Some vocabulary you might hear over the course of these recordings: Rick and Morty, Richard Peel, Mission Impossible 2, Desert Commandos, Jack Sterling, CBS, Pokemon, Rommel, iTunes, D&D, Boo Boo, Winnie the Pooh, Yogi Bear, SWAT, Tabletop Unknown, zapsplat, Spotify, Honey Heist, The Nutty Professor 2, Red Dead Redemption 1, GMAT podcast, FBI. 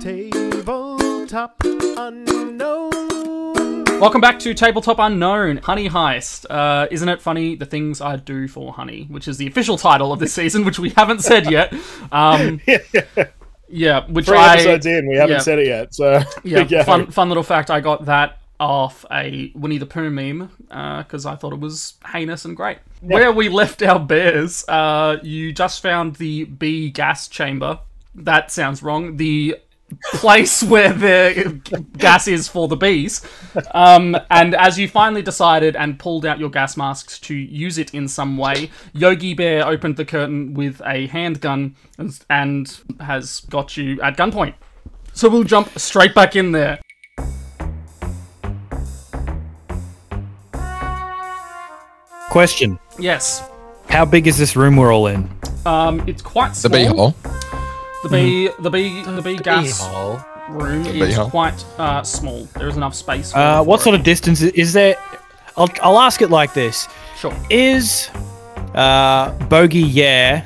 Tabletop Unknown. Welcome back to Tabletop Unknown, Honey Heist. Isn't it funny, the things I do for honey, which is the official title of this season, which we haven't said yet. Yeah, which Three episodes in, we haven't said it yet. So yeah, fun little fact, I got that off a Winnie the Pooh meme because I thought it was heinous and great. Yeah. Where we left our bears, you just found the bee gas chamber. That sounds wrong. The place where the gas is for the bees. And as you finally decided and pulled out your gas masks to use it in some way, Yogi Bear opened the curtain with a handgun and has got you at gunpoint. So we'll jump straight back in there. Question. Yes. How big is this room we're all in? It's quite small. The bee hole. The bee gas room is quite small. There is enough space. What sort of distance is there? I'll ask it like this. Sure. Is Bogey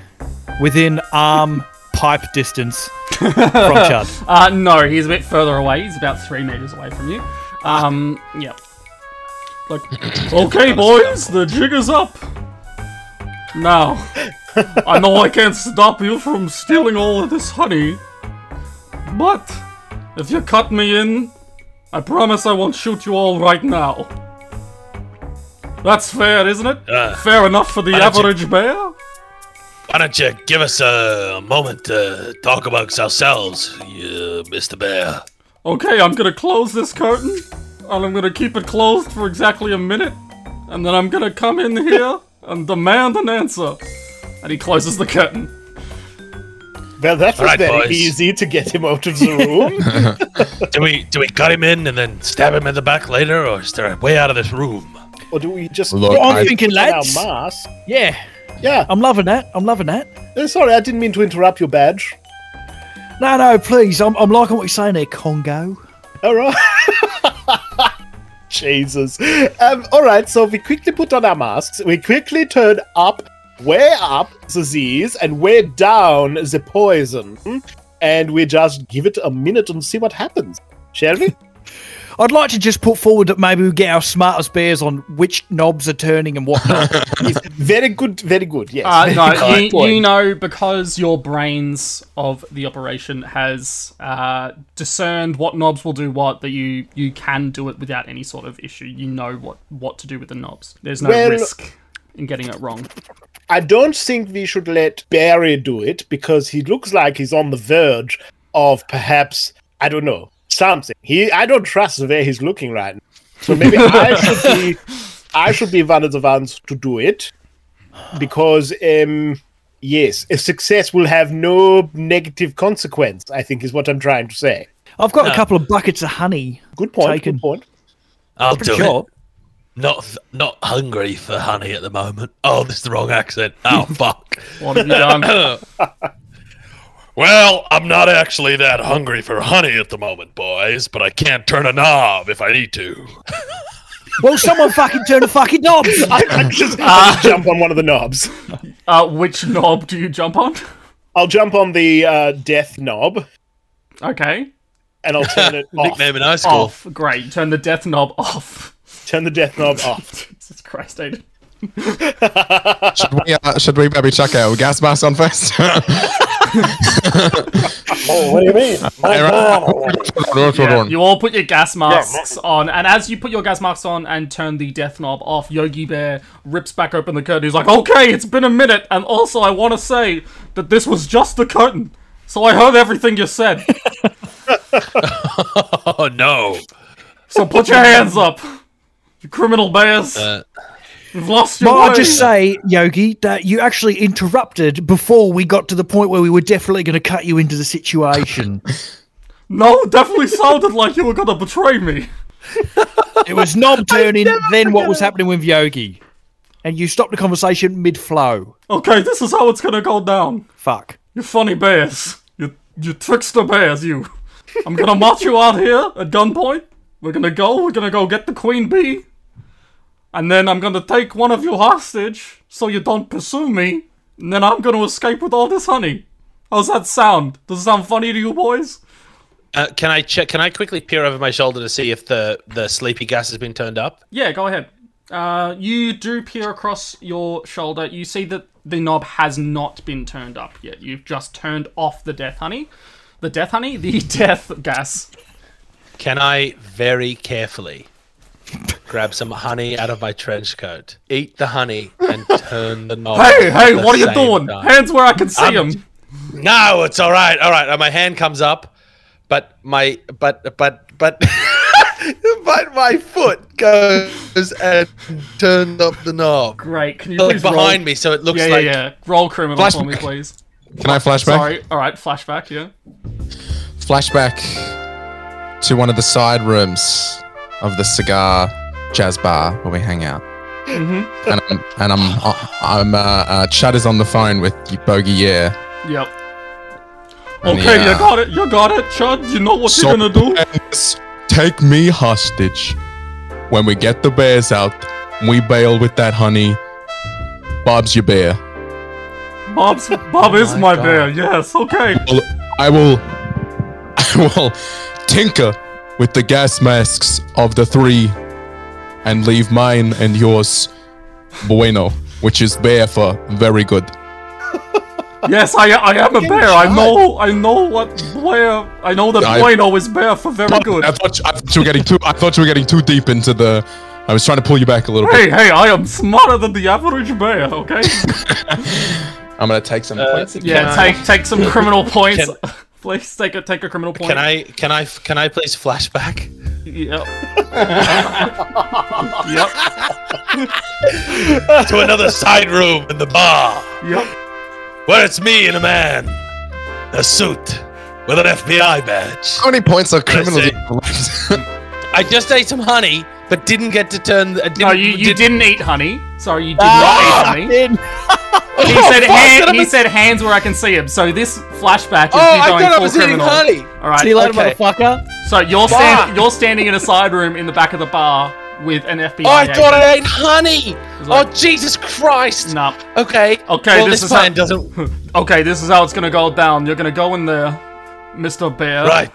within arm pipe distance from Chad? No, he's a bit further away. He's about 3 meters away from you. Yeah. Like, okay, boys, the jig is up. Now, I know I can't stop you from stealing all of this honey, but if you cut me in, I promise I won't shoot you all right now. That's fair, isn't it? Fair enough for the average bear? Why don't you give us a moment to talk amongst ourselves, you Mr. Bear? Okay, I'm gonna close this curtain. And I'm going to keep it closed for exactly a minute, and then I'm going to come in here and demand an answer. And he closes the curtain. Well, that was very easy to get him out of the room. Do we cut him in and then stab him in the back later, or is there a way out of this room? Or do we just... Look, I'm thinking, lads. Our mask. Yeah. I'm loving that. Sorry, I didn't mean to interrupt your badge. No, please. I'm liking what you're saying there, Congo. All right. Jesus. Alright, so we quickly put on our masks. We quickly turn up, way up the disease and way down the poison. And we just give it a minute and see what happens. Shall we? I'd like to just put forward that maybe we get our smartest bears on which knobs are turning and whatnot. Very good, yes. You know, because your brains of the operation has discerned what knobs will do what, that you can do it without any sort of issue. You know what to do with the knobs. There's no risk in getting it wrong. I don't think we should let Barry do it because he looks like he's on the verge of perhaps, I don't know, something. I don't trust the way he's looking right now. So maybe I should be one of the ones to do it, because yes, a success will have no negative consequence, I think is what I'm trying to say. I've got a couple of buckets of honey. Good point. I'll do it. Not hungry for honey at the moment. Oh, this is the wrong accent. Oh, fuck. What have you done? Well, I'm not actually that hungry for honey at the moment, boys, but I can't turn a knob if I need to. Well, someone fucking turn a fucking knob! I just jump on one of the knobs. Which knob do you jump on? I'll jump on the death knob. Okay. And I'll turn it off. Nickname in high school. Off. Great. Turn the death knob off. Jesus Christ, Aiden. Should we maybe chuck our gas mask on first? What do you mean? Yeah, you all put your gas masks on, and as you put your gas masks on and turn the death knob off, Yogi Bear rips back open the curtain. He's like, okay, it's been a minute, and also I want to say that this was just the curtain, so I heard everything you said. Oh no. So put your hands up, you criminal bears. You've lost your way. I'll just say, Yogi, that you actually interrupted before we got to the point where we were definitely going to cut you into the situation. No, it definitely sounded like you were going to betray me. It was knob turning, then what was happening with Yogi. And you stopped the conversation mid-flow. Okay, this is how it's going to go down. Fuck. You funny bears. You trickster bears, you. I'm going to march you out here at gunpoint. We're going to go get the queen bee. And then I'm going to take one of you hostage, so you don't pursue me. And then I'm going to escape with all this honey. How's that sound? Does it sound funny to you boys? Can I check? Can I quickly peer over my shoulder to see if the sleepy gas has been turned up? Yeah, go ahead. You do peer across your shoulder. You see that the knob has not been turned up yet. You've just turned off the death honey. The death honey? The death gas. Can I very carefully grab some honey out of my trench coat, eat the honey, and turn the knob? Hey, what are you doing? Time. Hands where I can see them. No, it's all right. All right. And my hand comes up, but my foot goes and turned up the knob. Great. Can you please behind roll? Me so it looks like... Yeah. Roll criminal for me, please. Can I flashback? Sorry. All right. Flashback, yeah. Flashback to one of the side rooms of the cigar jazz bar where we hang out. Mm-hmm. And I'm Chudder's on the phone with Bogey. Yeah. Yep. And okay, you got it, Chud. You know what you're gonna do? Take me hostage. When we get the bears out, we bail with that honey. Bob's your bear. Bob is my bear, yes, okay. I will tinker with the gas masks of the three and leave mine and yours bueno, which is bear for very good. Yes, I am a bear. I know that bueno is bear for very good. I thought you were getting too deep into the. I was trying to pull you back a little bit. Hey, I am smarter than the average bear. Okay. I'm gonna take some points. Yeah, take some criminal points. Please take a criminal point. Can I please flashback? Yep. Yep. To another side room in the bar. Yep. Where it's me and a man, a suit, with an FBI badge. How many points are criminally blamed? I just ate some honey, but didn't get to turn... No, you didn't eat honey. Sorry, you did not eat honey. He said hands where I can see him. So this flashback is you going full criminal. Oh, I thought I was eating honey. All right, see you later, motherfucker. So you're standing in a side room in the back of the bar with an FBI. I thought I ate honey. Like, oh Jesus Christ! No. Nah. Okay. Well, this is plan doesn't. Okay, this is how it's gonna go down. You're gonna go in there, Mr. Bear. Right.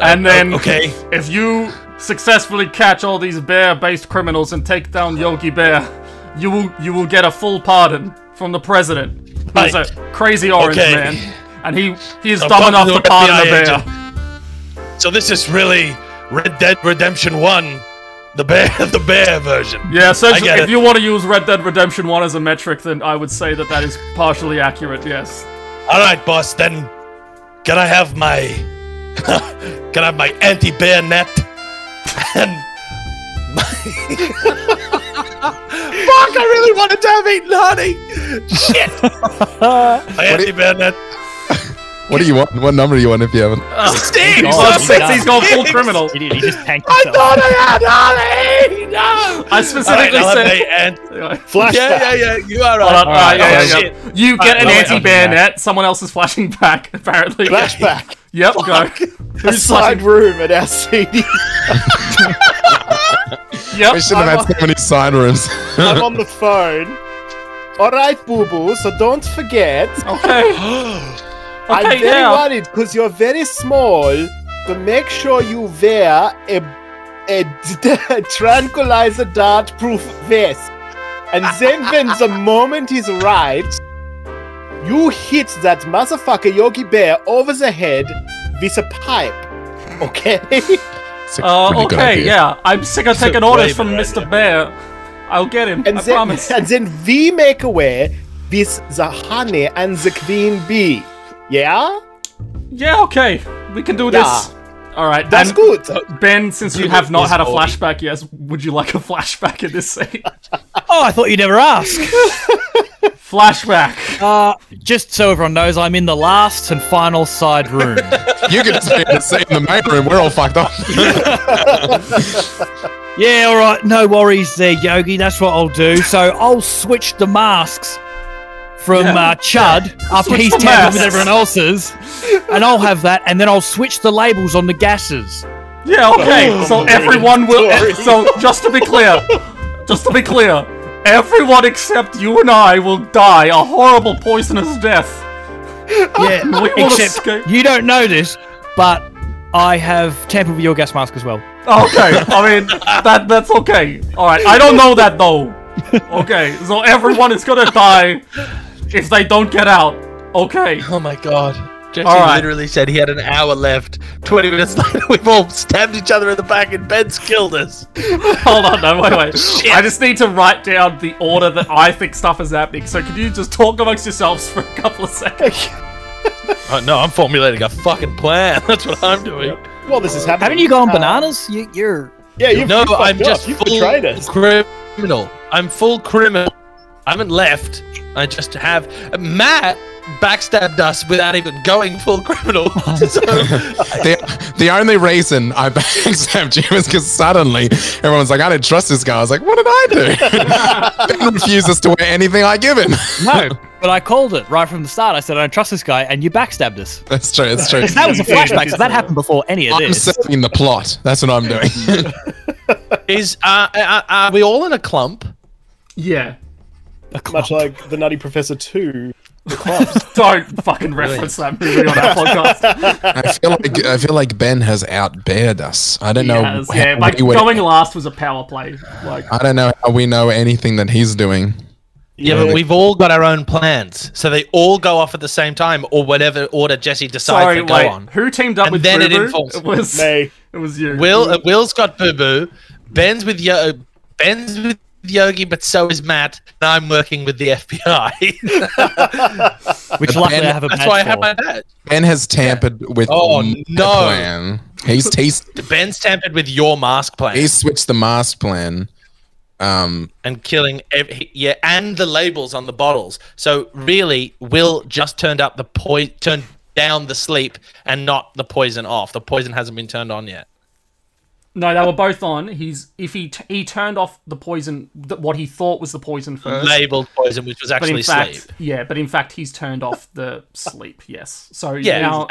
And then, if you successfully catch all these bear-based criminals and take down Yogi Bear, you will get a full pardon from the president. He's a crazy orange man, and he is dumb enough to pardon the bear. So this is really Red Dead Redemption 1. The bear version. Yeah, essentially, if you want to use Red Dead Redemption 1 as a metric, then I would say that is partially accurate, yes. Alright, boss, then can I have my... can I have my anti-bear net? And... Fuck, I really wanted to have eaten honey! Shit! My anti-bear net. What do you want? What number do you want if you haven't? Six! He's gone full criminal. Idiot, he just tanked himself. I thought I had honey! No! I specifically said... Flashback. Yeah, you are right. All right. You get an anti-bear net. Someone else is flashing back, apparently. Flashback. Yep, go. A side room at our CD. Yep. We shouldn't have had so many side rooms. I'm on the phone. Alright, boo-boo, so don't forget. Okay. I'm very worried because you're very small. So make sure you wear a tranquilizer dart-proof vest. And then when the moment is right, you hit that motherfucker Yogi Bear over the head with a pipe. Okay? I'm sick of taking orders from Mr. Bear. I'll get him, I promise. And then we make away with the honey and the queen bee. Yeah? Yeah, okay. We can do this. Alright. That's good. Ben, since you have not had a flashback yet, would you like a flashback in this scene? Oh, I thought you'd never ask. Flashback. Just so everyone knows, I'm in the last and final side room. You can stay in the main room. We're all fucked up. Yeah, alright. No worries there, Yogi. That's what I'll do. So I'll switch the masks. From Chud after he's tampered with everyone else's, and I'll have that, and then I'll switch the labels on the gases. Yeah, okay. So just to be clear, everyone except you and I will die a horrible, poisonous death. Yeah, except escape. You don't know this, but I have tampered with your gas mask as well. Okay, I mean, that's okay. Alright, I don't know that though. Okay, so everyone is gonna die if they don't get out. Okay. Oh my god. Jesse literally said he had an hour left. 20 minutes later, we've all stabbed each other in the back and Ben's killed us. Hold on, no, wait. Shit. I just need to write down the order that I think stuff is happening. So can you just talk amongst yourselves for a couple of seconds? No, I'm formulating a fucking plan. That's what I'm doing. Yep. Well, this is happening. Haven't you gone bananas? You're... Yeah, you've no, I'm just full criminal. I'm full criminal. I haven't left. I just have... Matt backstabbed us without even going full criminal. So, the only reason I backstabbed you is because suddenly everyone's like, I didn't trust this guy. I was like, what did I do? He refuses to wear anything I give him. No, but I called it right from the start. I said, I don't trust this guy, and you backstabbed us. That's true, that's true. That was a flashback, so that happened before any of this. I'm setting the plot. That's what I'm doing. Are we all in a clump? Yeah. A clump. Much like The Nutty Professor 2. Don't fucking reference that movie on our podcast. I feel like Ben has outbared us. I don't know. Has, yeah, like going last was a power play. Like, I don't know how we know anything that he's doing. Yeah, but we've all got our own plans, so they all go off at the same time, or whatever order Jesse decides to go on. Who teamed up with Boo Boo? It was me. It was you. Will's got Boo Boo. Ben's with Yogi, but so is Matt, and I'm working with the FBI. Which luckily I have a badge. That's why I have my badge. Ben has tampered with my plan. He's Ben's tampered with your mask plan. He switched the mask plan. And killing and the labels on the bottles. So really, Will just turned down the sleep and not the poison off. The poison hasn't been turned on yet. No, they were both on. He turned off the poison, what he thought was the poison first. Labeled poison, which was actually sleep. Yeah, but in fact, he's turned off the sleep, yes. So now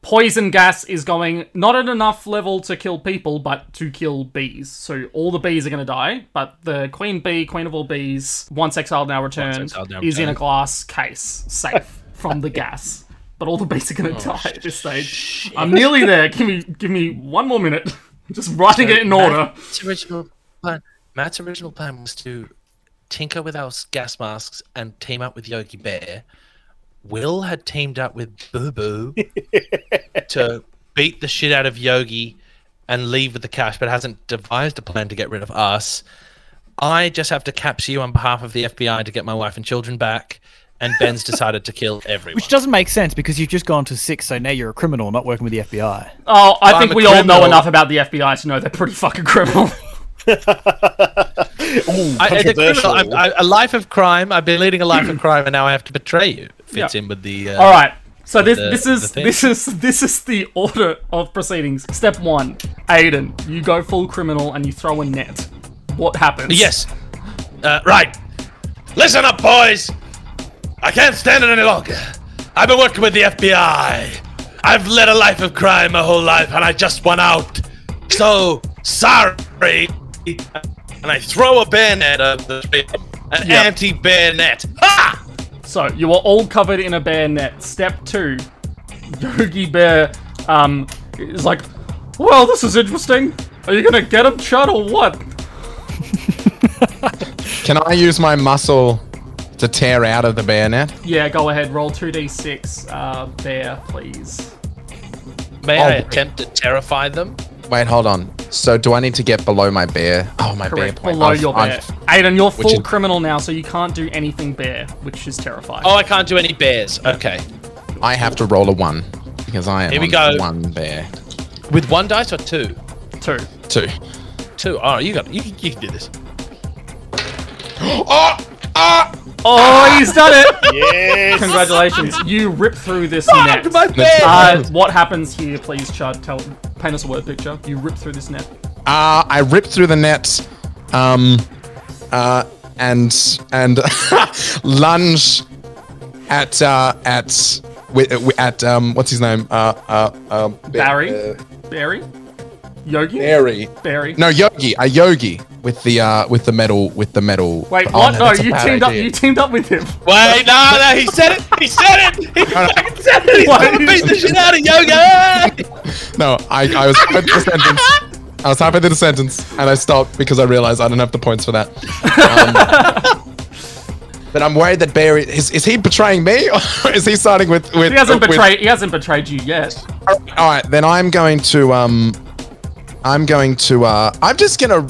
poison gas is going, not at enough level to kill people, but to kill bees. So all the bees are going to die, but the queen bee, queen of all bees, once exiled now returned, is in a glass case, safe from the gas. But all the bees are going to die at this stage. Shit. I'm nearly there. Give me one more minute. Just writing it in order. Matt's original plan was to tinker with our gas masks and team up with Yogi Bear. Will had teamed up with Boo Boo to beat the shit out of Yogi and leave with the cash, but hasn't devised a plan to get rid of us. I just have to capture you on behalf of the FBI to get my wife and children back. And Ben's decided to kill everyone. Which doesn't make sense because you've just gone to 6, so now you're a criminal, not working with the FBI. Oh, I think we all know enough about the FBI to know they're pretty fucking criminal. A life of crime. I've been leading a life of crime, and now I have to betray you. Fits in with the. All right. So this is the order of proceedings. Step 1, Aiden, you go full criminal and you throw a net. What happens? Yes. Right. Listen up, boys. I can't stand it any longer. I've been working with the FBI. I've led a life of crime my whole life, and I just want out. So sorry. And I throw a bear net at an anti-bear net. Ha! So you are all covered in a bear net. Step 2, Yogi Bear is like, well, this is interesting. Are you gonna get him shot or what? Can I use my muscle to tear out of the bear net? Yeah, go ahead. Roll 2d6, bear, please. May I attempt to terrify them? Wait, hold on. So do I need to get below my bear? Oh, my Correct. Bear point. Below your bear. Aiden, you're full criminal now, so you can't do anything bear, which is terrifying. Oh, I can't do any bears. Okay. I have to roll a 1, because I am one bear. With 1 dice or 2? 2. 2. 2. Oh, you can do this. Oh, he's done it! Yes! Congratulations. You rip through this net. My bed. What happens here, please, Chad? Paint us a word picture. You rip through this net. I rip through the net, and lunge at what's his name? Barry? Barry? Yogi? Barry. No, Yogi. A Yogi with the metal. Wait, what? No, you teamed up with him. Wait, no, he said it. He said it. He fucking said it. He's gonna beat the shit out of Yogi. No, I was halfway through the sentence. I was halfway through the sentence, and I stopped because I realized I didn't have the points for that. But I'm worried that Bear is he betraying me, or is he starting with he hasn't betrayed with... he hasn't betrayed you yet. All right, then I'm going to I'm just gonna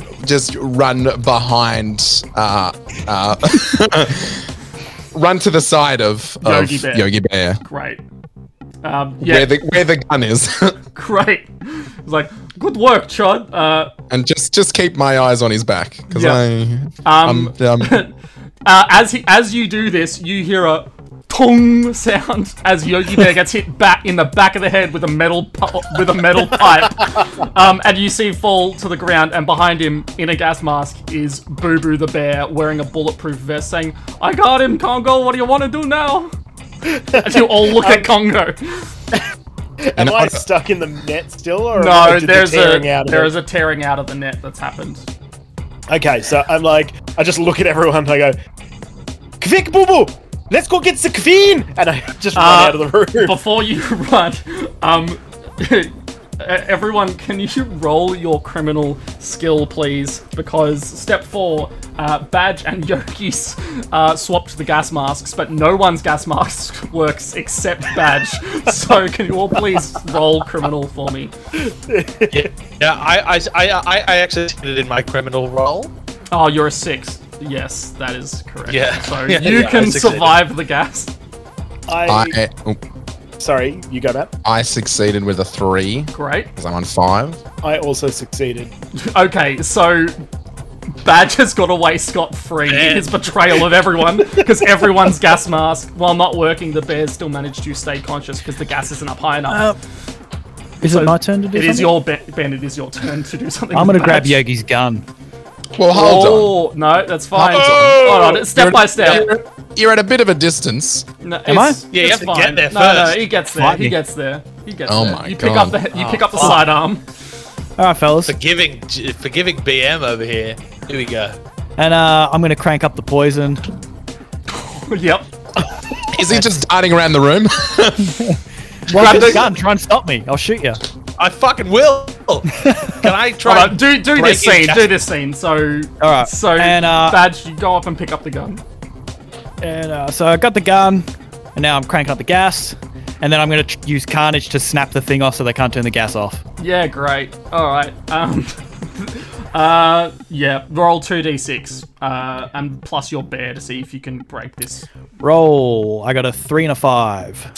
run behind run to the side of Yogi Bear. Yogi Bear. Great. Yeah. Where the gun is. Great. It's like, good work, Chod. And just keep my eyes on his back, because yeah. As you do this, you hear a tong sound as Yogi Bear gets hit back in the back of the head with a metal pipe, and you see him fall to the ground. And behind him, in a gas mask, is Boo Boo the bear wearing a bulletproof vest, saying, "I got him, Kongo. What do you want to do now?" As you all look at Kongo. Am I stuck in the net still, or no? There is a tearing out of the net that's happened. Okay, so I'm like, I just look at everyone and I go, "Quick, Boo Boo! Let's go get the queen!" And I just run out of the room. Before you run, everyone, can you roll your criminal skill, please? Because step 4, Badge and Yogi's swapped the gas masks, but no one's gas mask works except Badge. So can you all please roll criminal for me? Yeah, I actually did it in my criminal roll. Oh, you're a 6. Yes, that is correct. Yeah. So you can survive the gas. Sorry, you go, Matt. I succeeded with a 3. Great. Because I'm on 5. I also succeeded. Okay, so Badge has got away scot-free in his betrayal of everyone, because everyone's gas mask, while not working, the bears still managed to stay conscious because the gas isn't up high enough. Is it my turn to do something? It is your Ben. It is your turn to do something. I'm going to grab Yogi's gun. Well, hold on. No, that's fine. Hold on. It's step by step. You're at a bit of a distance. No, am I? Yeah, you have to get there first. No, he gets there. He gets there. Oh my God. You pick up the sidearm. All right, fellas. Forgiving BM over here. Here we go. And I'm going to crank up the poison. Yep. Is he just darting around the room? Grab the gun. Try and stop me. I'll shoot you. I fucking will. Can I try? Right, do this scene. Do this scene. So, all right. So, and, Badge, you go up and pick up the gun. And so I got the gun, and now I'm cranking up the gas, and then I'm gonna use Carnage to snap the thing off so they can't turn the gas off. Yeah, great. All right. Yeah. Roll 2d6. And plus your bear to see if you can break this. Roll. I got a 3 and a 5.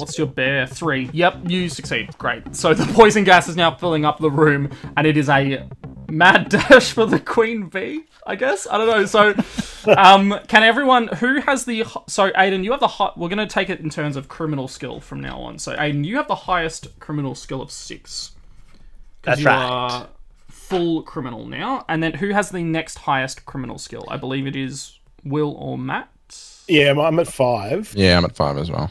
What's your bear? 3. Yep, you succeed. Great. So the poison gas is now filling up the room, and it is a mad dash for the queen bee, I guess. I don't know. So, can everyone who has the Aiden, you have the we're gonna take it in terms of criminal skill from now on. So Aiden, you have the highest criminal skill of 6. That's right. Are full criminal now, and then who has the next highest criminal skill? I believe it is Will or Matt. Yeah, I'm at 5. Yeah, I'm at 5 as well.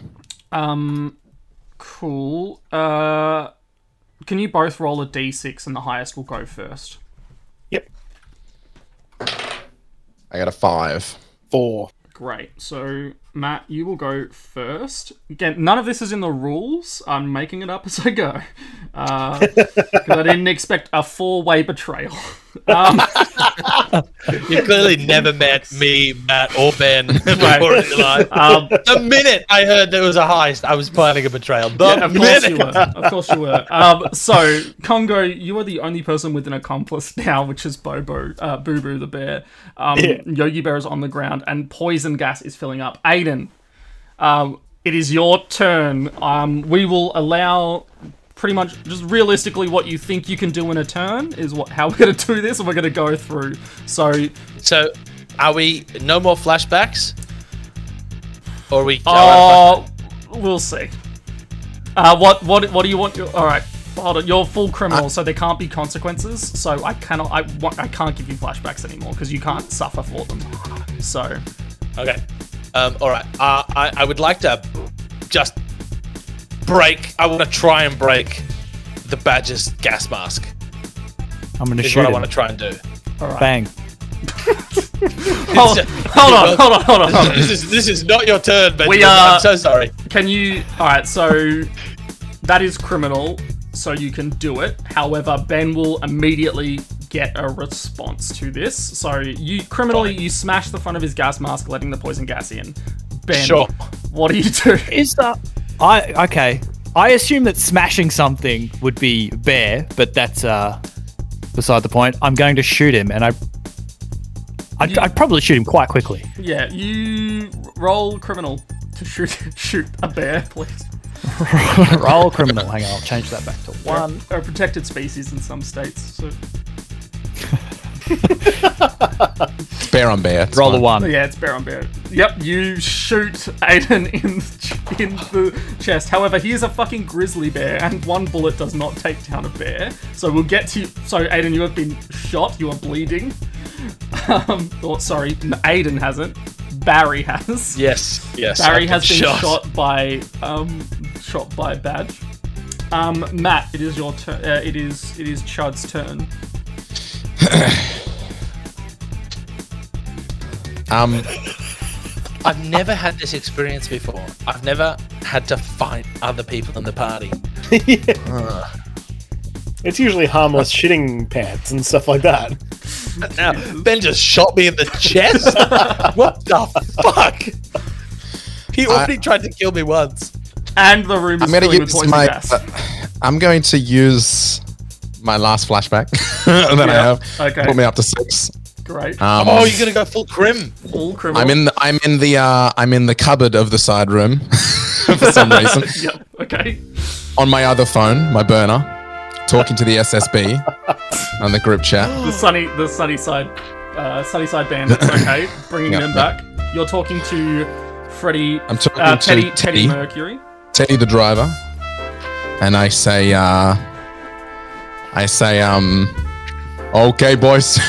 Cool. Can you both roll a d6, and the highest will go first? Yep. I got a 5. 4. Great. So, Matt, you will go first. Again, none of this is in the rules. I'm making it up as I go. Because I didn't expect a 4-way betrayal. You clearly never met me, Matt, or Ben before in your life. The minute I heard there was a heist, I was planning a betrayal. Of course you were. So, Kongo, you are the only person with an accomplice now, which is Boo Boo the bear. Yogi Bear is on the ground, and poison gas is filling up. Aiden, it is your turn. We will allow pretty much just realistically what you think you can do in a turn is how we're going to do this, and we're going to go through. So are we no more flashbacks? Or are we? We'll see. What do you want? All right, hold on. You're full criminal, so there can't be consequences. So I can't give you flashbacks anymore because you can't suffer for them. So. Okay. All right. I would like to just break. I want to try and break the badger's gas mask. I'm going to shoot. Is what I want to try and do. All right. Bang. Hold on. This is not your turn, Benjamin. I'm so sorry. All right. So that is criminal. so you can do it. However, Ben will immediately get a response to this. So you criminally, you smash the front of his gas mask, letting the poison gas in. Ben, sure. What do you do? Is that... I assume that smashing something would be bear, but that's beside the point. I'm going to shoot him, and I'd probably shoot him quite quickly. Yeah, you roll criminal to shoot a bear, please. Roll criminal. Hang on, I'll change that back to one. They're a protected species in some states, so... bear on bear. It's roll a one. Yeah, it's bear on bear. Yep, you shoot Aiden in the chest. However, he is a fucking grizzly bear, and one bullet does not take down a bear. So we'll get to you. So Aiden, you have been shot. You are bleeding. Aiden hasn't. Barry has. Yes. Barry has been shot by Badge. Matt, it is your turn. It is Chud's turn. I've never had this experience before. I've never had to fight other people in the party. It's usually harmless shitting pants and stuff like that. Now, Ben just shot me in the chest? What the fuck? He already tried to kill me once. And the room is filling with poison gas. I'm going to use my last flashback that I have. Okay. Put me up to 6. Great. You're gonna go full crim. Full crim. I'm in the cupboard of the side room for some reason. Yep. Okay. On my other phone, my burner, talking to the SSB on the group chat. The sunny side bandits. Okay, bringing them back. You're talking to Freddy. I'm talking to Teddy Mercury. Teddy the driver. And I say. Okay, boys.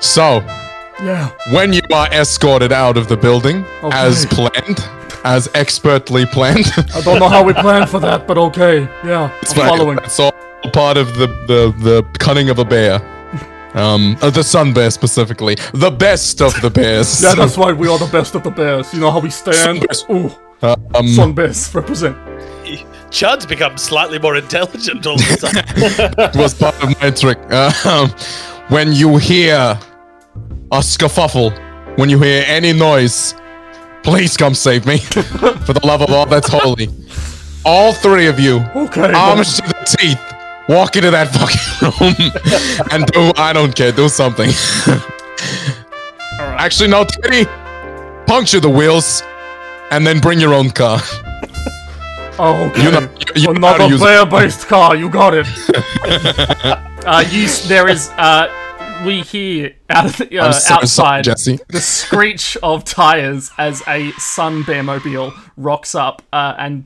So, when you are escorted out of the building, as expertly planned. I don't know how we planned for that, but okay, yeah, I'm following. It's all part of the cunning of a bear. The sun bear specifically. The best of the bears. Yeah, that's right, we are the best of the bears. You know how we stand? Ooh, sun bears represent. Chud's become slightly more intelligent all of a sudden. That was part of my trick. When you hear a scuffle, when you hear any noise, please come save me. For the love of all that's holy. All three of you, arms to the teeth, walk into that fucking room and do something. Right. Actually, no, Teddy, puncture the wheels and then bring your own car. Oh, okay. You're not a player-based car. You got it. We hear outside the screech of tires as a sun bear mobile rocks up, and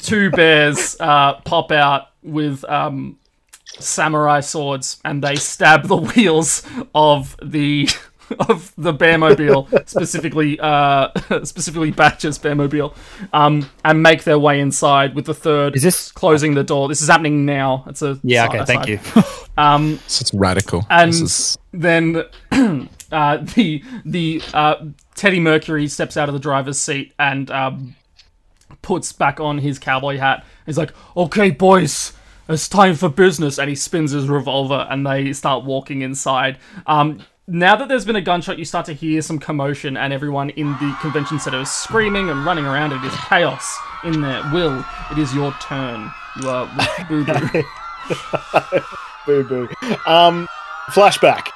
two bears pop out with samurai swords, and they stab the wheels of the. Of the Bearmobile, specifically Batch's Bearmobile, and make their way inside with the third closing the door. This is happening now. It's a thank you. So it's radical. And then the Teddy Mercury steps out of the driver's seat and puts back on his cowboy hat. He's like, "Okay, boys. It's time for business," and he spins his revolver, and they start walking inside. Now that there's been a gunshot, you start to hear some commotion, and everyone in the convention center is screaming and running around. It is chaos in there. Will, it is your turn. You are with Boo Boo. Boo Boo. Flashback.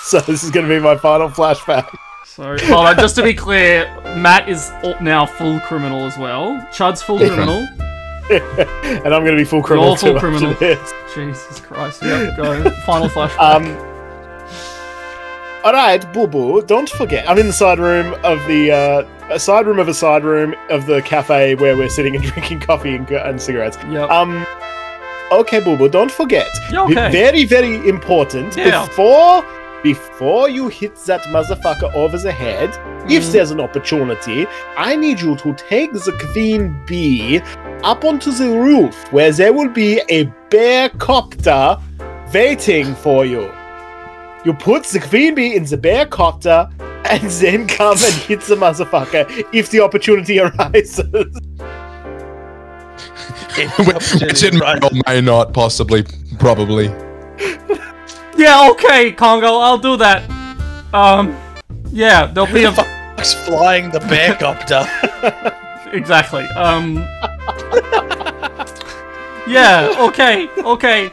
So this is going to be my final flashback. So, just to be clear, Matt is now full criminal as well. Chud's full criminal. And I'm going to be full criminal too. You're full criminal. Jesus Christ. Yeah, go. Final flashback. Alright, Boo Boo, don't forget, I'm in the side room of the, a side room of the cafe where we're sitting and drinking coffee and cigarettes. Yep. Okay, Boo Boo, don't forget. Okay. Very, very important. Yeah. Before you hit that motherfucker over the head, if there's an opportunity, I need you to take the Queen Bee up onto the roof where there will be a bear copter waiting for you. You put the Queen Bee in the bear copter and then come and hit the motherfucker if the opportunity arises. Which in real may not possibly, probably. Yeah, okay, Kongo, I'll do that. Yeah, there'll be a... Who's flying the bear copter? Exactly. Yeah, okay.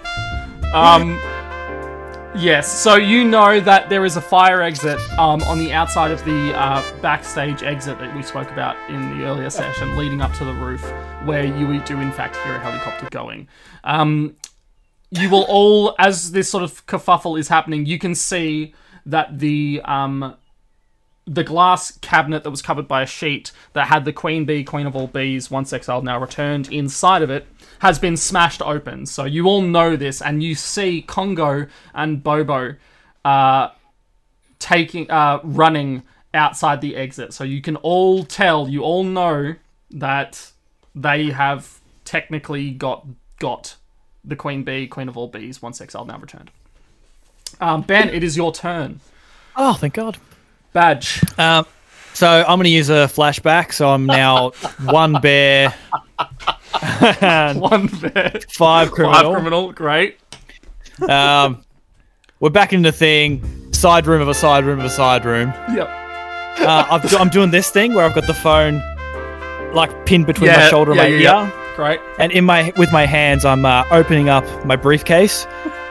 Yes, so you know that there is a fire exit on the outside of the backstage exit that we spoke about in the earlier session, leading up to the roof, where you do in fact hear a helicopter going. You will all, as this sort of kerfuffle is happening, you can see that the glass cabinet that was covered by a sheet that had the Queen Bee, Queen of all bees, once exiled, now returned, inside of it, has been smashed open. So you all know this, and you see Kongo and Bobo running outside the exit. So you can all tell, you all know that they have technically got the Queen Bee, Queen of all bees, once exiled, now returned. Ben, it is your turn. Oh, thank God. Badge. So I'm going to use a flashback. So I'm now one bear. One bear. Five criminal. Great. We're back in the thing. Side room of a side room of a side room. Yep. I'm doing this thing where I've got the phone like pinned between my shoulder and my ear. Yep. Great. And with my hands, I'm opening up my briefcase.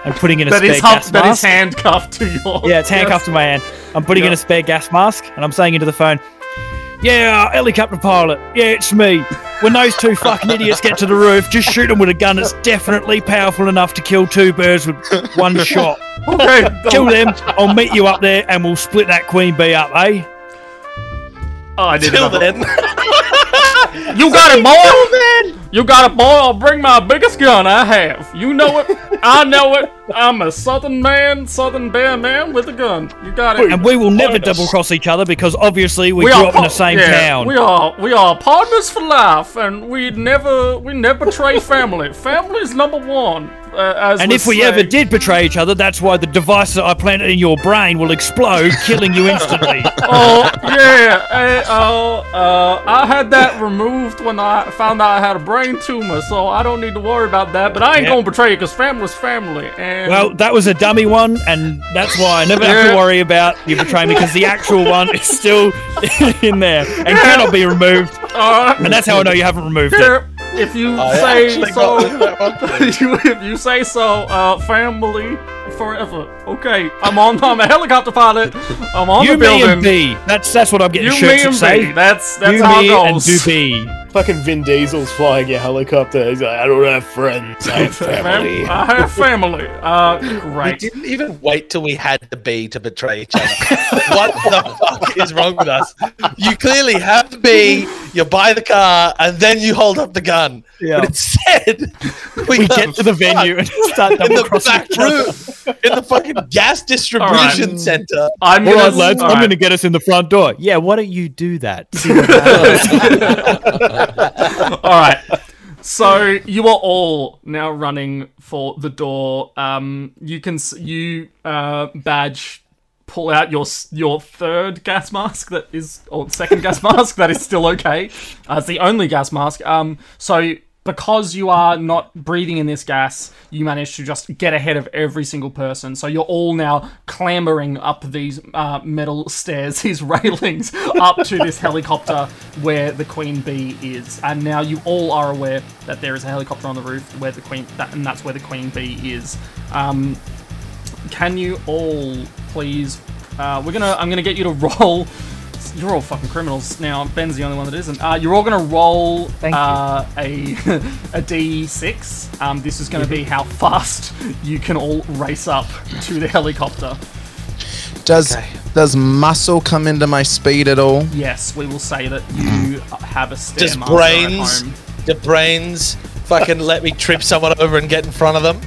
I'm putting in a spare gas mask. That is handcuffed to yours. Yeah, it's handcuffed to my hand. I'm putting in a spare gas mask, and I'm saying into the phone, yeah, helicopter pilot, yeah, it's me. When those two fucking idiots get to the roof, just shoot them with a gun that's definitely powerful enough to kill two birds with one shot. Okay. Kill them, I'll meet you up there, and we'll split that queen bee up, eh? Oh, I did kill them. You got it, boy! You got it, boy! I'll bring my biggest gun I have. You know it. I know it. I'm a southern man, southern bear man with a gun. You got it. And we will never double-cross each other because obviously we grew up in the same town. We are partners for life, and we never betray family. Family's number one. And if we ever did betray each other, that's why the device that I planted in your brain will explode, killing you instantly. Oh, yeah. I had that removed when I found out I had a brain tumor, so I don't need to worry about that. But I ain't going to betray you because family's family. And... Well, that was a dummy one, and that's why I never have to worry about you betraying me because the actual one is still in there and cannot be removed. And that's how I know you haven't removed it. If you say so, family forever. Okay, I'm a helicopter pilot. I'm on the building. You, me, and B. That's what I'm getting shirts to say. That's how it goes. You, me, and do B. Fucking Vin Diesel's flying a helicopter. He's like, I don't have friends. I have family. I have family. Great. We didn't even wait till we had the B to betray each other. What the fuck is wrong with us? You clearly have the B. You buy the car, and then you hold up the gun. Yeah. But it said we get to the venue and start double crossing each other in the fucking gas distribution center. I'm going to get us in the front door. Yeah, why don't you do that? All right. So you are all now running for the door. You can badge. Pull out your third gas mask or second gas mask that is still okay. It's the only gas mask. So because you are not breathing in this gas, you manage to just get ahead of every single person. So you're all now clambering up these metal stairs, these railings, up to this helicopter where the Queen Bee is. And now you all are aware that there is a helicopter on the roof where and that's where the Queen Bee is. Can you all please? I'm gonna get you to roll. You're all fucking criminals now. Ben's the only one that isn't. You're all gonna roll a d6. This is gonna be how fast you can all race up to the helicopter. Does muscle come into my speed at all? Yes, we will say that you have a stairmaster at home. Do brains fucking let me trip someone over and get in front of them?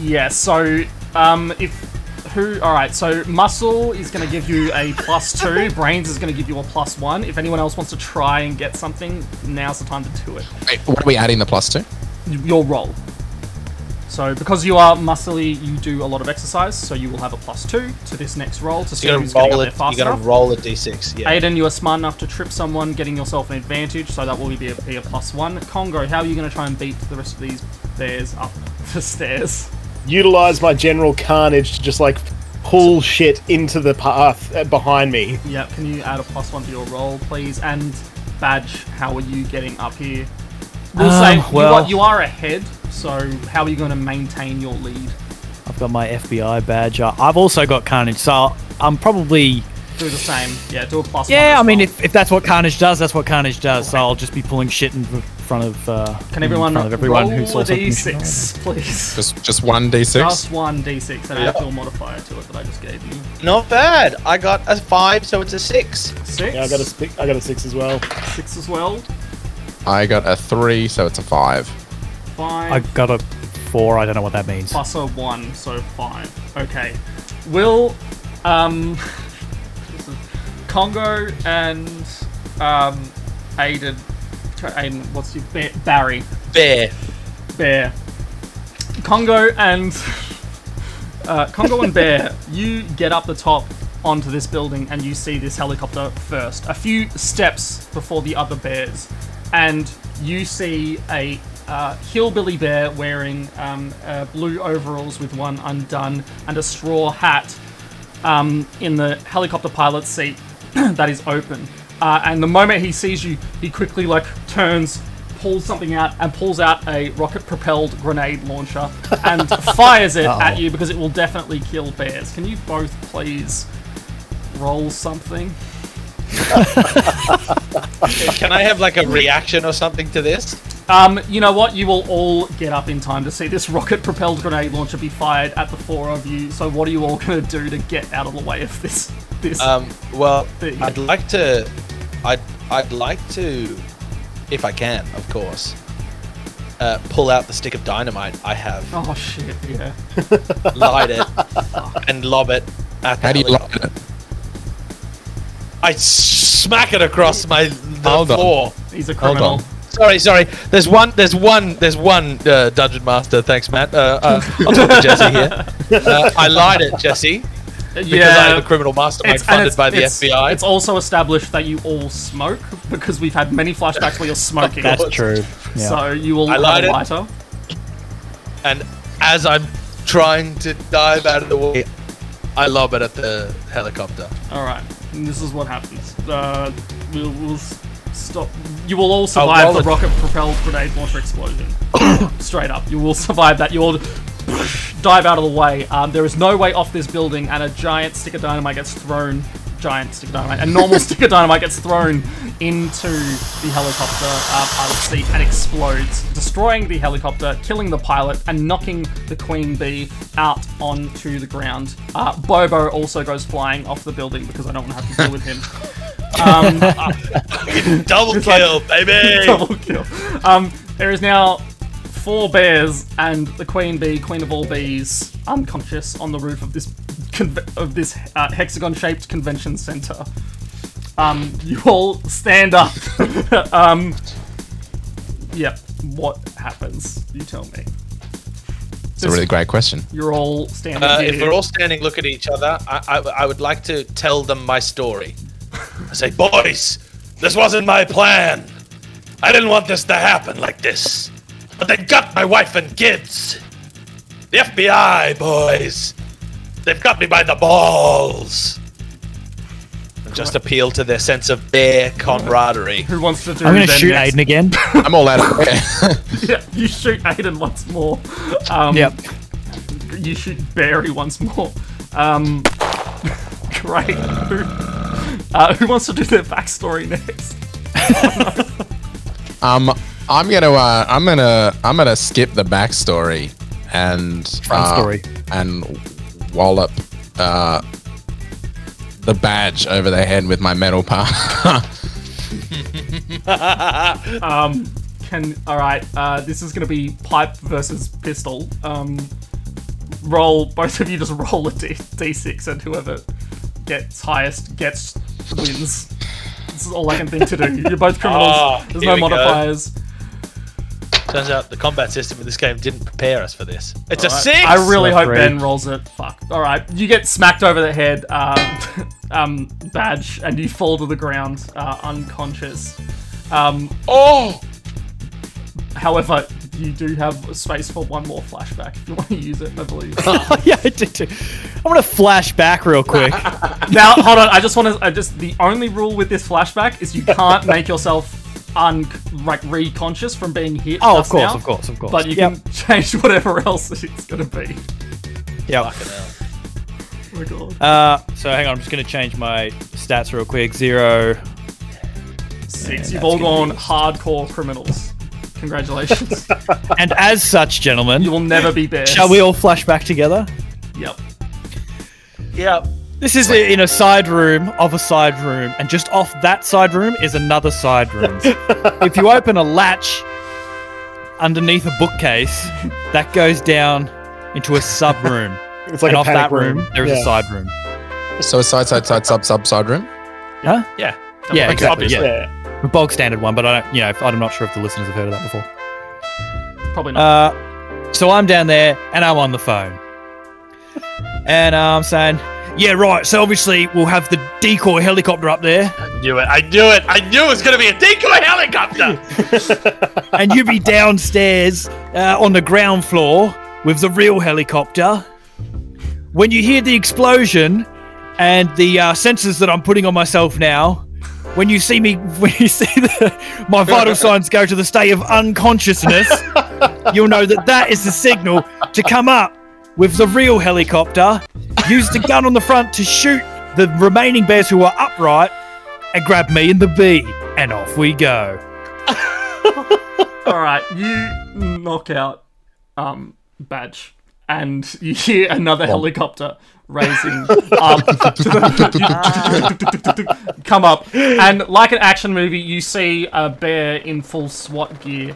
Yeah. So. Alright, so muscle is going to give you a +2, brains is going to give you a +1. If anyone else wants to try and get something, now's the time to do it. Wait, what are we adding the +2? Your roll. So because you are muscly, you do a lot of exercise, so you will have a +2 to this next roll to see who's going to get there faster. You got to roll a d6. Yeah. Aiden, you are smart enough to trip someone, getting yourself an advantage, so that will be a +1. Kongo, how are you going to try and beat the rest of these bears up the stairs? Utilize my general carnage to just like pull shit into the path behind me. Yeah, can you add a +1 to your roll, please? And Badge, how are you getting up here? We'll say you are ahead, so how are you going to maintain your lead? I've got my FBI badge. I've also got Carnage, so I'm probably... Do the same. Yeah, do a +1. Yeah, I mean, well, if that's what Carnage does, that's what Carnage does, okay. So I'll just be pulling shit in front of everyone roll who's also... D6, please. Just one D6? Just one D6, and I have your modifier to it that I just gave you. Not bad. I got a 5, so it's a 6. 6? Yeah, I got a 6 as well. 6 as well. I got a 3, so it's a 5. 5. I got a 4, I don't know what that means. Plus a 1, so 5. Okay. Will, Kongo and, Aiden, what's your... Barry. Bear. Kongo and Bear, you get up the top onto this building and you see this helicopter first. A few steps before the other bears. And you see a hillbilly bear wearing blue overalls with one undone and a straw hat in the helicopter pilot's seat that is open. And the moment he sees you, he quickly turns, pulls something out, and pulls out a rocket-propelled grenade launcher and fires it at you because it will definitely kill bears. Can you both please roll something? Can I have a reaction or something to this? You know what? You will all get up in time to see this rocket-propelled grenade launcher be fired at the four of you. So what are you all going to do to get out of the way of this? Well, thing? I'd like to, if I can, of course, pull out the stick of dynamite I have. Oh shit! Yeah. Light it and lob it at the helicopter. How do you lob it? I smack it across the floor. He's a criminal. Sorry. There's one dungeon master. Thanks, Matt. I'll talk to Jesse here. I lied it, Jesse. Because I am a criminal mastermind funded by the FBI. It's also established that you all smoke because we've had many flashbacks where you're smoking. That's true. Yeah. So you all light a lighter. And as I'm trying to dive out of the way, I lob it at the helicopter. All right. And this is what happens. We'll stop. You will all survive the rocket-propelled grenade launcher explosion. Straight up. You will survive that. You all dive out of the way. There is no way off this building, and a giant stick of dynamite gets thrown. A normal stick of dynamite gets thrown into the helicopter pilot's seat and explodes, destroying the helicopter, killing the pilot, and knocking the queen bee out onto the ground. Bobo also goes flying off the building because I don't want to have to deal with him. Double kill, baby! There is now 4 bears and the queen bee, queen of all bees, unconscious on the roof of this hexagon-shaped convention center. You all stand up. What happens? You tell me. It's a really great question. You're all standing here. If we're all standing, look at each other. I would like to tell them my story. I say, boys, this wasn't my plan. I didn't want this to happen like this. But they got my wife and kids. The FBI, boys. They've got me by the balls. Just appeal to their sense of bear camaraderie. Who wants to do it? I'm going to shoot Aiden again. I'm all out of it. Yeah, you shoot Aiden once more. Yep. You shoot Barry once more. Great. Who wants to do their backstory next? I'm gonna skip the backstory and wallop the badge over their head with my metal part. This is gonna be pipe versus pistol. Both of you just roll a d6 and whoever gets highest wins. This is all I can think to do. You're both criminals. There's no modifiers. Turns out the combat system of this game didn't prepare us for this. It's all a right. 6! I really hope Ben rolls it. Fuck. Alright, you get smacked over the head, badge, and you fall to the ground, unconscious. However, you do have space for one more flashback if you want to use it, I believe. Oh, yeah, I did too. I want to flash back real quick. Now, hold on. I just the only rule with this flashback is you can't make yourself reconscious from being hit. Oh, of course. But you can change whatever else it's gonna be. Yeah. Fucking hell. Oh my god. So hang on, I'm just gonna change my stats real quick. 0, 6. You've all gone hardcore criminals. Congratulations. And as such, gentlemen, you will never be bears. Shall we all flash back together? Yep. This is in a side room of a side room, and just off that side room is another side room. If you open a latch underneath a bookcase, that goes down into a sub room. It's like and a off that room. There is a side room. So a side, sub, side room? Huh? Yeah. Yeah, exactly. Yeah. A bog standard one, but I don't, I'm not sure if the listeners have heard of that before. Probably not. So I'm down there, and I'm on the phone. And I'm saying, yeah, right, so obviously we'll have the decoy helicopter up there. I knew it was going to be a decoy helicopter! And you'll be downstairs on the ground floor with the real helicopter. When you hear the explosion and the sensors that I'm putting on myself now, when you see my vital signs go to the state of unconsciousness, you'll know that is the signal to come up with the real helicopter, use the gun on the front to shoot the remaining bears who are upright, and grab me and the bee, and off we go. Alright, you knock out Badge, and you hear another helicopter raising up to the... come up, and like an action movie, you see a bear in full SWAT gear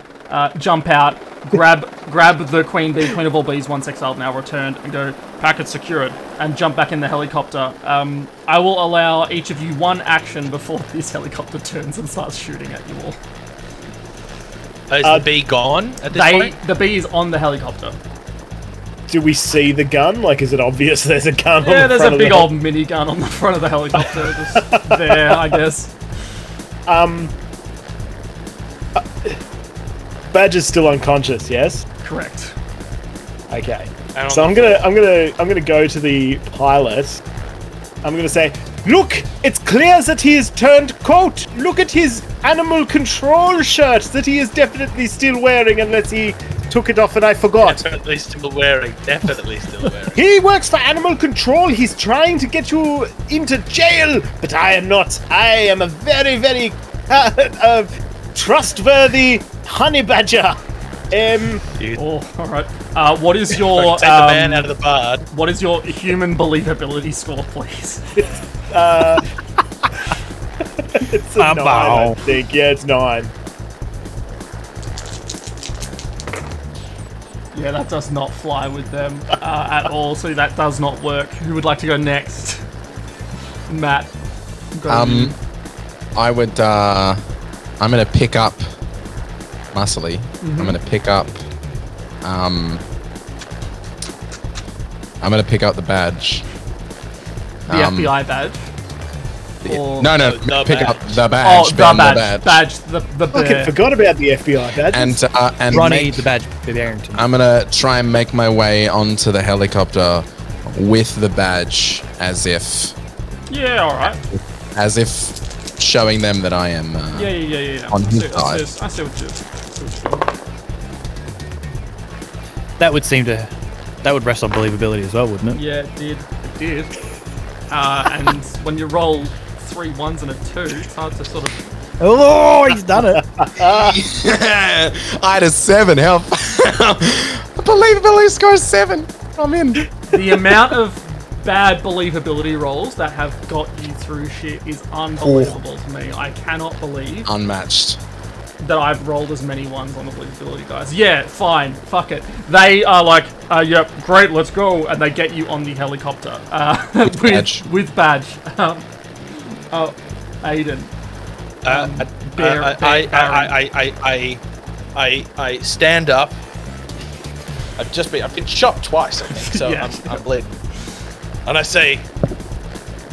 jump out, grab the queen bee, queen of all bees, once exiled, now returned, and go, packet secured, and jump back in the helicopter. I will allow each of you one action before this helicopter turns and starts shooting at you all. Is the bee gone at this point? The bee is on the helicopter. Do we see the gun? Like, is it obvious there's a gun on the front of the... Yeah, there's a big old mini gun on the front of the helicopter, just there, I guess. Badge is still unconscious, yes? Correct. Okay. So I'm gonna go to the pilot. I'm gonna say, look, it's clear that he has turned coat. Look at his animal control shirt that he is definitely still wearing, unless he took it off and I forgot. Definitely still wearing. He works for animal control. He's trying to get you into jail, but I am not. I am a very, very trustworthy honey badger. All right. What is your take the man out of the bard? What is your human believability score, please? It's a 9. I think. Yeah, it's 9. Yeah, that does not fly with them at all. So that does not work. Who would like to go next? Matt. Go I would. I'm going to pick up Muscly. Mm-hmm. I'm going to pick up the badge. The FBI badge? No, pick up the badge. Oh, the badge. The badge. I forgot about the FBI badge. And Ronnie, the badge. I'm going to try and make my way onto the helicopter with the badge as if... Yeah, all right. As if... showing them that I am on his side. I see what you're doing. That would rest on believability as well, wouldn't it? Yeah, it did. And when you roll 3 1s and a 2, it's hard to sort of... Oh, he's done it. I had a 7, help. Believability score is 7. I'm in. The amount of bad believability rolls that have got you through shit is unbelievable to me. I cannot believe... Unmatched. ...that I've rolled as many ones on the believability guys. Yeah, fine. Fuck it. They are like, yep, great, let's go. And they get you on the helicopter. With badge. Aiden. Bear, I I stand up. I've been shot twice, I think, so yes. I'm bleeding. And I say,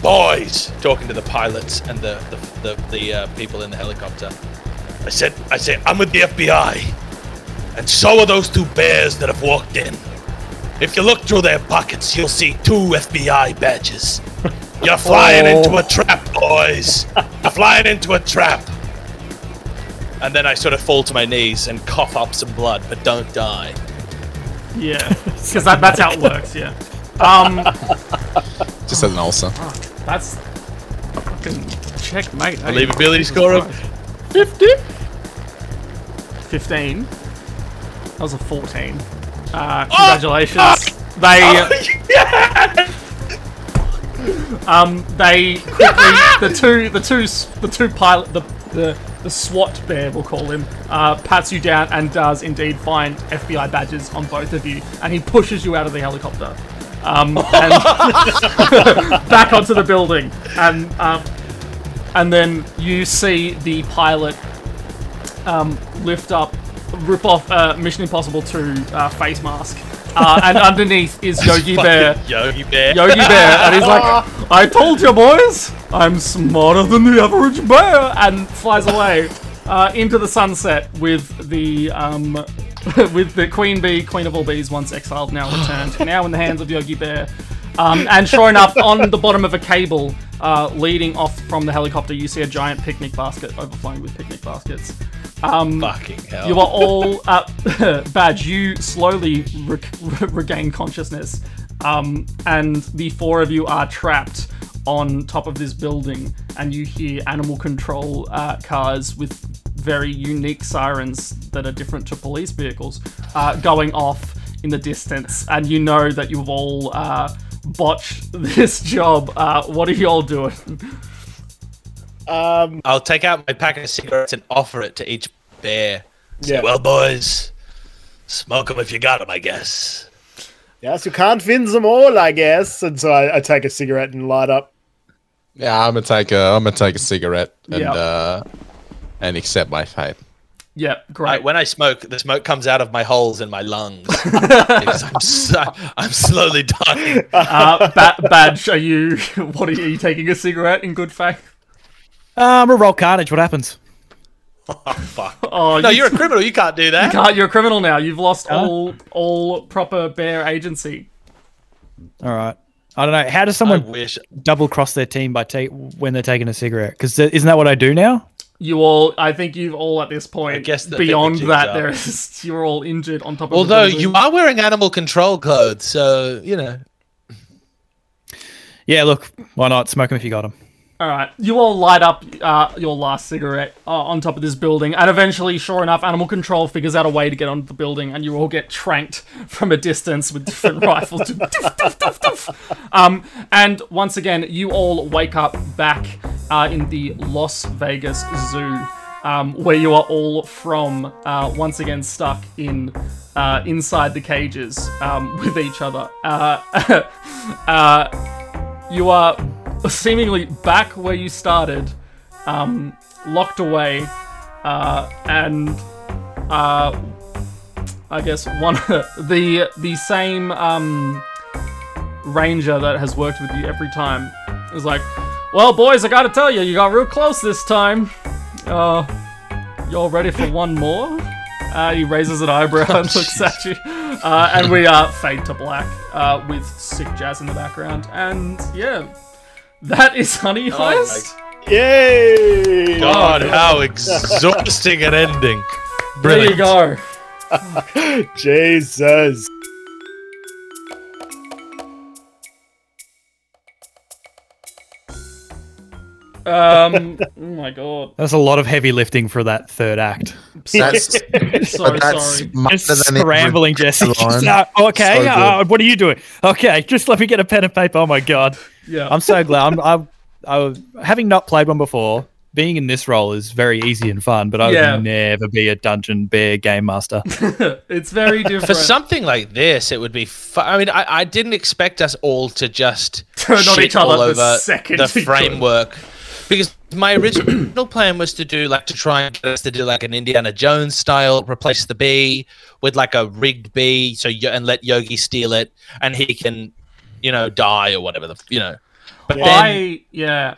boys, talking to the pilots and the people in the helicopter. I say, I'm with the FBI, and so are those two bears that have walked in. If you look through their pockets, you'll see two FBI badges. You're flying into a trap, boys. You're flying into a trap. And then I sort of fall to my knees and cough up some blood, but don't die. Yeah, because that's how it works, yeah. Just an ulcer. That's fucking checkmate. Believability score of 50? 15. That was a 14. Congratulations. They quickly the two pilot the SWAT bear, we'll call him, pats you down and does indeed find FBI badges on both of you, and he pushes you out of the helicopter, and back onto the building, and then you see the pilot rip off Mission Impossible 2 face mask. And underneath is Yogi Bear. Yogi Bear. And he's like, I told you, boys, I'm smarter than the average bear. And flies away into the sunset with the queen bee, queen of all bees, once exiled, now returned. Now in the hands of Yogi Bear. And sure enough, on the bottom of a cable leading off from the helicopter, you see a giant picnic basket overflowing with picnic baskets. Fucking hell. You are all Badge, you slowly regain consciousness, and the four of you are trapped on top of this building, and you hear animal control cars with very unique sirens that are different to police vehicles going off in the distance, and you know that you've all botched this job. What are you all doing? I'll take out my pack of cigarettes and offer it to each bear. Say, yeah. Well, boys, smoke them if you got them, I guess. Yes, you can't fin them all, I guess. And so I take a cigarette and light up. Yeah, I'm gonna take a cigarette and and accept my fate. Yeah, great. When I smoke, the smoke comes out of my holes in my lungs. I'm slowly dying. Badge, are you? What are you taking a cigarette in good faith? We'll roll carnage. What happens? Oh, fuck. No, you're a criminal. You can't do that. You can't. You're a criminal now. You've lost all proper bear agency. All right. I don't know. How does someone double cross their team when they're taking a cigarette? Because isn't that what I do now? I think you've all at this point. I guess beyond that, you're all injured on top of. Although you are wearing animal control clothes, so you know. Yeah. Look, why not smoke them if you got them. All right, you all light up your last cigarette on top of this building, and eventually, sure enough, animal control figures out a way to get onto the building, and you all get tranked from a distance with different rifles. And once again, you all wake up back in the Las Vegas Zoo, where you are all from, once again stuck in inside the cages with each other. You are seemingly back where you started, locked away, and I guess the same ranger that has worked with you every time is like, well, boys, I gotta tell you, you got real close this time. Y'all ready for one more? He raises an eyebrow and looks at you. And we fade to black with sick jazz in the background. And yeah. That is Honey Heist? Yay! God, how exhausting an ending. Brilliant. There you go. Jesus. Oh my god. That's a lot of heavy lifting for that third act. That's scrambling, Jesse. Okay, what are you doing? Okay, just let me get a pen and paper. Oh my god. Yeah. I'm so glad. I having not played one before, being in this role is very easy and fun, but I would never be a Dungeon Bear game master. It's very different. For something like this, it would be fun. I mean, I didn't expect us all to just turn on each other all over the framework. Because my original plan was to do like to try and get us to do like an Indiana Jones style, replace the bee with like a rigged bee, so and let Yogi steal it, and he can, you know, die or whatever the But yeah.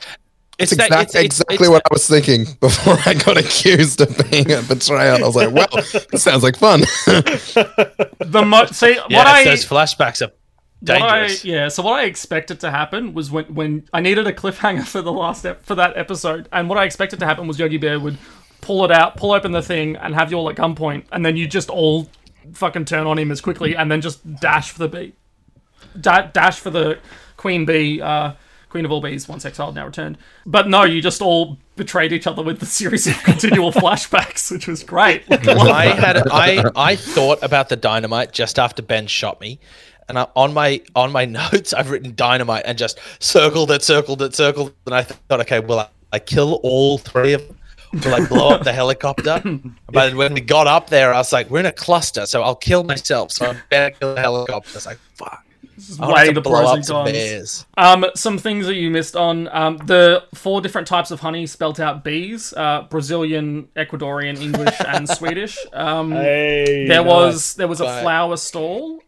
It's exactly what I was thinking before I got accused of being a betrayal. I was like, "Well, that sounds like fun." Those flashbacks are dangerous. So what I expected to happen was when I needed a cliffhanger for that episode, and what I expected to happen was Yogi Bear would pull it out, pull open the thing, and have you all at gunpoint, and then you just all fucking turn on him as quickly, and then just dash for the bee, dash for the queen bee. Queen of all bees, once exiled, now returned. But no, you just all betrayed each other with the series of continual flashbacks, which was great. I thought about the dynamite just after Ben shot me, and on my notes, I've written dynamite and just circled it, and I thought, okay, will I kill all three of them? Will I blow up the helicopter? But when we got up there, I was like, we're in a cluster, so I'll kill myself, so I'm better kill the helicopros. I was like, fuck. Way the pros and cons. Some things that you missed on. The 4 different types of honey spelt out bees: Brazilian, Ecuadorian, English, and Swedish. There was a flower stall,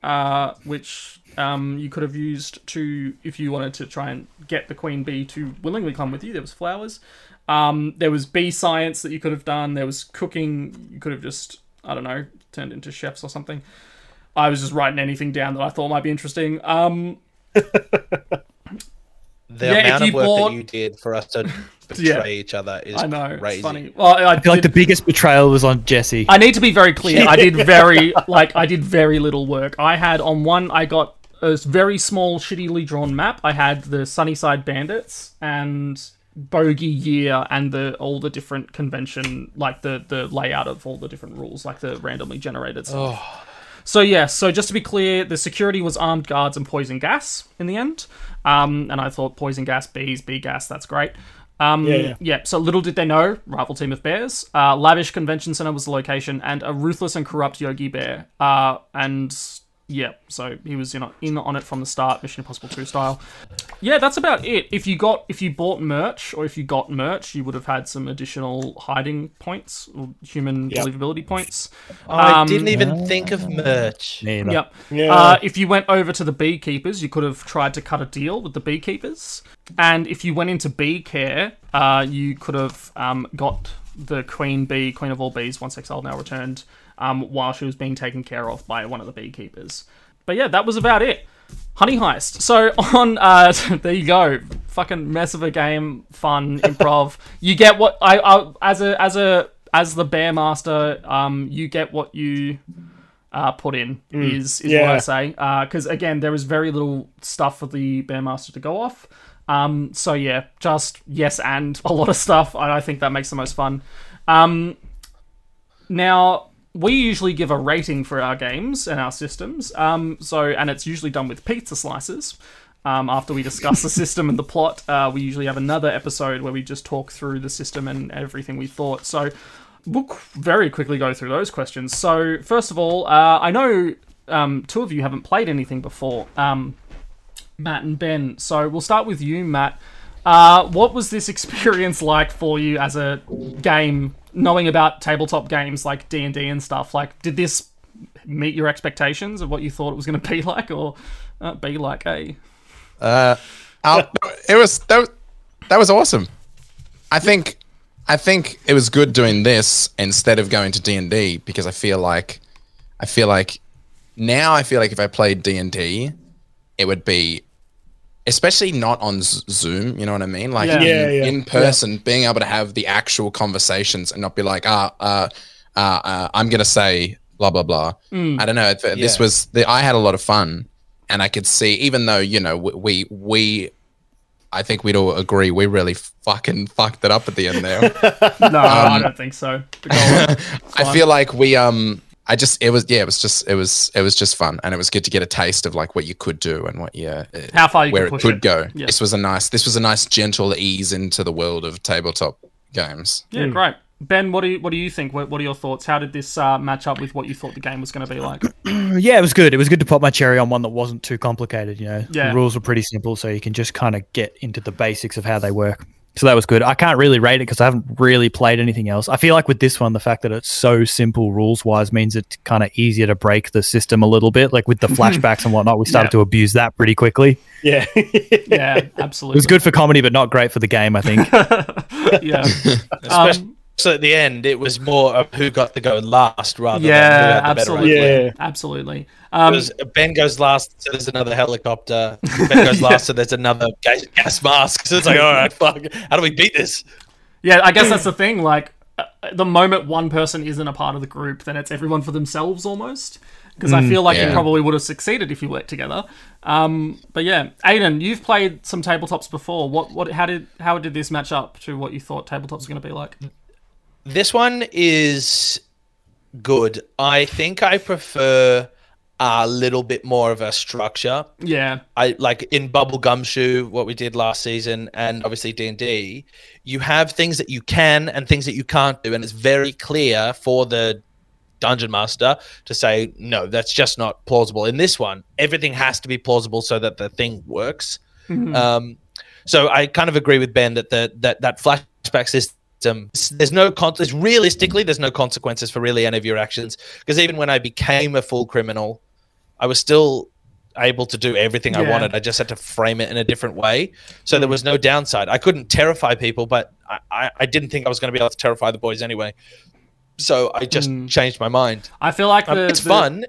which you could have used to, if you wanted to try and get the queen bee to willingly come with you. There was flowers. There was bee science that you could have done. There was cooking. You could have just, I don't know, turned into chefs or something. I was just writing anything down that I thought might be interesting. The amount of work that you did for us to betray each other is crazy. I know, crazy. It's funny. Well, I feel like the biggest betrayal was on Jesse. I need to be very clear. I did very little work. I had on one, I got a very small, shittily drawn map. I had the Sunnyside Bandits and Bogey Year and all the different convention, like the layout of all the different rules, like the randomly generated stuff. Oh. So just to be clear, the security was armed guards and poison gas in the end. And I thought poison gas, bees, bee gas, that's great. So little did they know, rival team of bears. Lavish Convention Center was the location, and a ruthless and corrupt Yogi Bear. So he was in on it from the start, Mission Impossible 2 style. Yeah, that's about it. If you got merch, you would have had some additional hiding points or human believability points. I didn't even think of merch. Yep. Yeah. If you went over to the beekeepers, you could have tried to cut a deal with the beekeepers. And if you went into bee care, you could have got the queen bee, queen of all bees, once exiled, now returned, while she was being taken care of by one of the beekeepers. But yeah, that was about it. Honey Heist. So on, there you go. Fucking mess of a game, fun improv. You get what I as the bear master. You get what you put in is what I say. Because again, there is very little stuff for the bear master to go off. So yeah, just yes and a lot of stuff. I think that makes the most fun. Now. We usually give a rating for our games and our systems, and it's usually done with pizza slices. After we discuss the system and the plot, we usually have another episode where we just talk through the system and everything we thought. So we'll very quickly go through those questions. So first of all, I know 2 of you haven't played anything before, Matt and Ben. So we'll start with you, Matt. What was this experience like for you as a game, knowing about tabletop games like D&D and stuff? Like, did this meet your expectations of what you thought it was going to be like, or be like, hey? That was awesome. I think it was good doing this instead of going to D&D, because I feel like if I played D&D, it would be, especially not on Zoom, you know what I mean? Like in person, being able to have the actual conversations and not be like, I'm going to say blah, blah, blah. I don't know. This was, I had a lot of fun, and I could see, even though, we I think we'd all agree, we really fucking fucked it up at the end there. No, I don't think so. I feel like it was just fun, and it was good to get a taste of like what you could do and how far you could go. Yeah. This was a nice gentle ease into the world of tabletop games. Yeah, great. Ben, what do you think? What are your thoughts? How did this match up with what you thought the game was going to be like? Yeah, it was good. It was good to pop my cherry on one that wasn't too complicated. The rules were pretty simple, so you can just kind of get into the basics of how they work. So that was good. I can't really rate it because I haven't really played anything else. I feel like with this one, the fact that it's so simple rules-wise means it's kind of easier to break the system a little bit. Like with the flashbacks and whatnot, we started to abuse that pretty quickly. Yeah. Yeah, absolutely. It was good for comedy, but not great for the game, I think. Yeah. So at the end, it was more of who got to go last rather than who had the better idea. Absolutely. Because Ben goes last, so there's another helicopter. Ben goes last, so there's another gas mask. So it's like, all right, fuck, how do we beat this? Yeah, I guess that's the thing. Like, the moment one person isn't a part of the group, then it's everyone for themselves almost. Because I feel like you probably would have succeeded if you worked together. But yeah, Aiden, you've played some tabletops before. How did this match up to what you thought tabletops were going to be like? This one is good. I think I prefer a little bit more of a structure. Yeah. I like in Bubble Gumshoe, what we did last season, and obviously D&D, you have things that you can and things that you can't do, and it's very clear for the dungeon master to say, no, that's just not plausible. In this one, everything has to be plausible so that the thing works. Mm-hmm. So I kind of agree with Ben that that flashback system, realistically there's no consequences for really any of your actions, because even when I became a full criminal, I was still able to do everything I wanted. I just had to frame it in a different way, so there was no downside. I couldn't terrify people, but I didn't think I was going to be able to terrify the boys anyway, so I just changed my mind. I feel like it's fun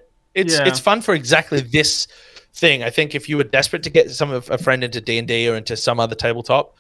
for exactly this thing. I think if you were desperate to get a friend into D&D or into some other tabletop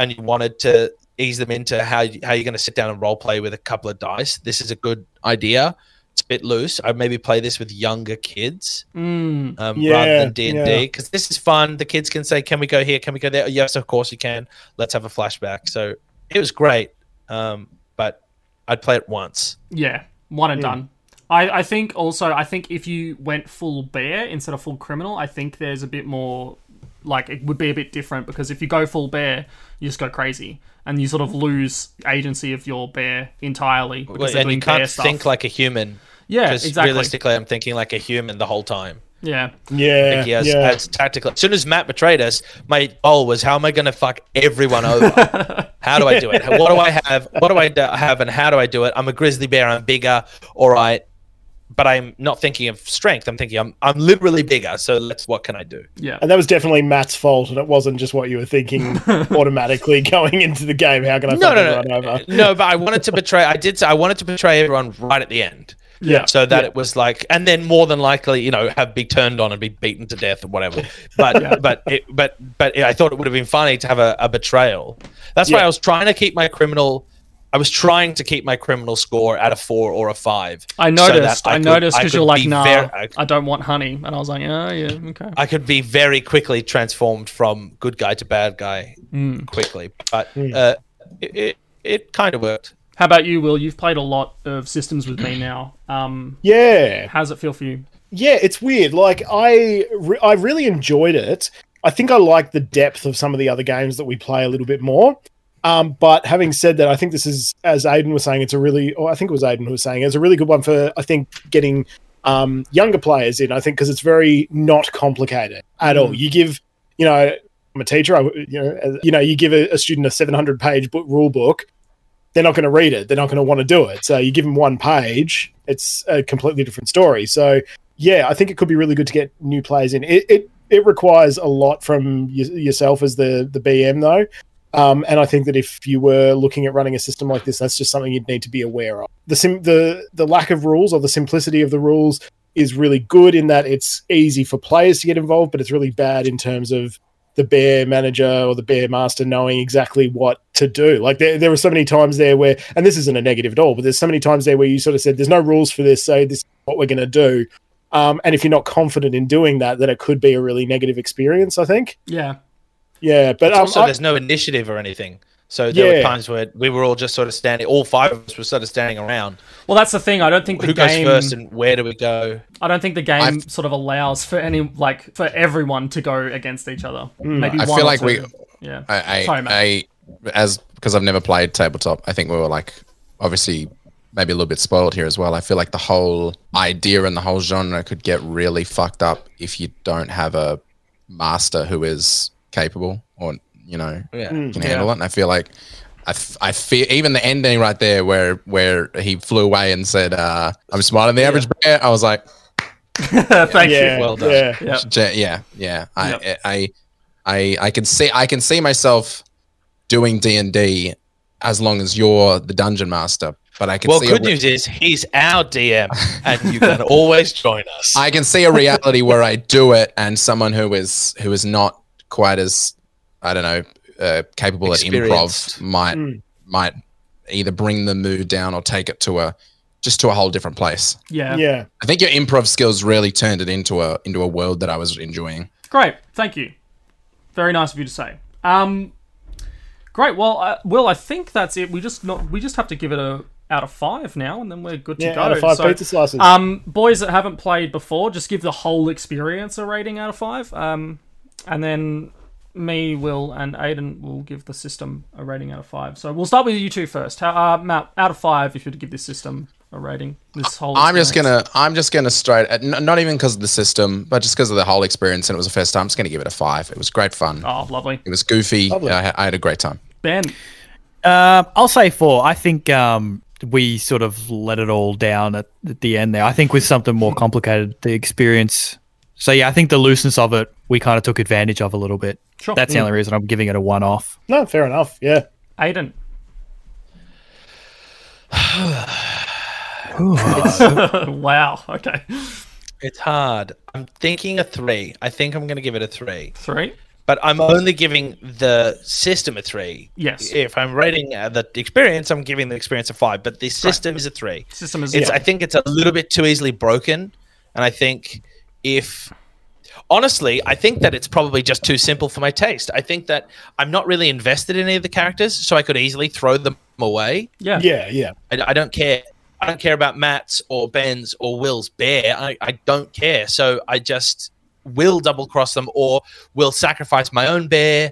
and you wanted to ease them into how you're going to sit down and role play with a couple of dice, this is a good idea. It's a bit loose. I'd maybe play this with younger kids rather than D&D, because this is fun. The kids can say, can we go here? Can we go there? Yes, of course you can. Let's have a flashback. So it was great, but I'd play it once. Yeah, one and done. I think also, if you went full bear instead of full criminal, I think there's a bit more... Like, it would be a bit different, because if you go full bear, you just go crazy and you sort of lose agency of your bear entirely. Because and you can't think like a human. Yeah, exactly. Realistically, I'm thinking like a human the whole time. Yeah. Yeah. As tactical. As soon as Matt betrayed us, my goal was, how am I going to fuck everyone over? How do I do it? What do I have? What do I have and how do I do it? I'm a grizzly bear. I'm bigger. All right. But I'm not thinking of strength. I'm thinking I'm literally bigger. So what can I do? Yeah, and that was definitely Matt's fault, and it wasn't just what you were thinking automatically going into the game. How can I? No. No, but I wanted to betray. I wanted to betray everyone right at the end. Yeah. So that it was like, and then more than likely, have be turned on and be beaten to death or whatever. But but I thought it would have been funny to have a betrayal. That's why I was trying to keep my criminal. I was trying to keep my criminal score at a 4 or a 5. I noticed because you're like, I don't want honey. And I was like, oh, yeah, okay. I could be very quickly transformed from good guy to bad guy quickly. But it kind of worked. How about you, Will? You've played a lot of systems with me now. Yeah. How does it feel for you? Yeah, it's weird. Like, I really enjoyed it. I think I like the depth of some of the other games that we play a little bit more. But having said that, I think this is, as Aiden was saying, it's a really good one for, I think, getting younger players in, I think, because it's very not complicated at all. You give, I'm a teacher, you give a student a 700-page rule book, they're not going to read it. They're not going to want to do it. So you give them one page, it's a completely different story. So, yeah, I think it could be really good to get new players in. It requires a lot from yourself as the BM, though. And I think that if you were looking at running a system like this, that's just something you'd need to be aware of. The lack of rules or the simplicity of the rules is really good in that it's easy for players to get involved, but it's really bad in terms of the bear manager or the bear master knowing exactly what to do. Like there were so many times there where, and this isn't a negative at all, but there's so many times there where you sort of said, there's no rules for this, so this is what we're going to do. And if you're not confident in doing that, then it could be a really negative experience, I think. Yeah. Yeah, but also there's no initiative or anything. So there were times where we were all just sort of standing. All five of us were sort of standing around. Well, that's the thing. I don't think the game goes first and where do we go. I don't think the game sort of allows for for everyone to go against each other. Maybe I feel like we. Yeah. Sorry, Matt. Because I've never played tabletop. I think we were like obviously maybe a little bit spoiled here as well. I feel like the whole idea and the whole genre could get really fucked up if you don't have a master who is capable or you know, can handle it. And I feel like I feel even the ending right there where he flew away and said, I'm smarter than the average bear. I was like, Thank you. Well done. I can see myself doing D&D as long as you're the dungeon master. But I can see good news is he's our DM and you can always join us. I can see a reality where I do it and someone who is not quite as, I don't know, capable at improv might either bring the mood down or take it to a whole different place. Yeah. I think your improv skills really turned it into a world that I was enjoying. Great. Thank you. Very nice of you to say. Great. Well, Will, I think that's it. We just have to give it a out of 5 now, and then we're good to go. Out of 5 pizza slices. Boys that haven't played before, just give the whole experience a rating out of 5. And then me, Will, and Aiden will give the system a rating out of 5. So we'll start with you two first. Matt, out of 5, if you were to give this system a rating, this whole experience. I'm just gonna straight, not even because of the system, but just because of the whole experience, and it was the first time. I'm just gonna give it a 5. It was great fun. Oh, lovely. It was goofy. Lovely. I had a great time. Ben, I'll say 4. I think we sort of let it all down at the end there. I think with something more complicated, the experience. So yeah, I think the looseness of it, we kind of took advantage of a little bit. Sure. That's the only reason I'm giving it a 1 off. No, fair enough. Yeah. Aiden. Wow. Okay. It's hard. I'm thinking a 3. I think I'm going to give it a 3. 3? But I'm only giving the system a 3. Yes. If I'm rating the experience, I'm giving the experience a 5. But the system is a 3. System is. I think it's a little bit too easily broken, and I think honestly, I think that it's probably just too simple for my taste. I think that I'm not really invested in any of the characters, so I could easily throw them away. Yeah. I don't care. I don't care about Matt's or Ben's or Will's bear. I don't care. So I just will double cross them or will sacrifice my own bear,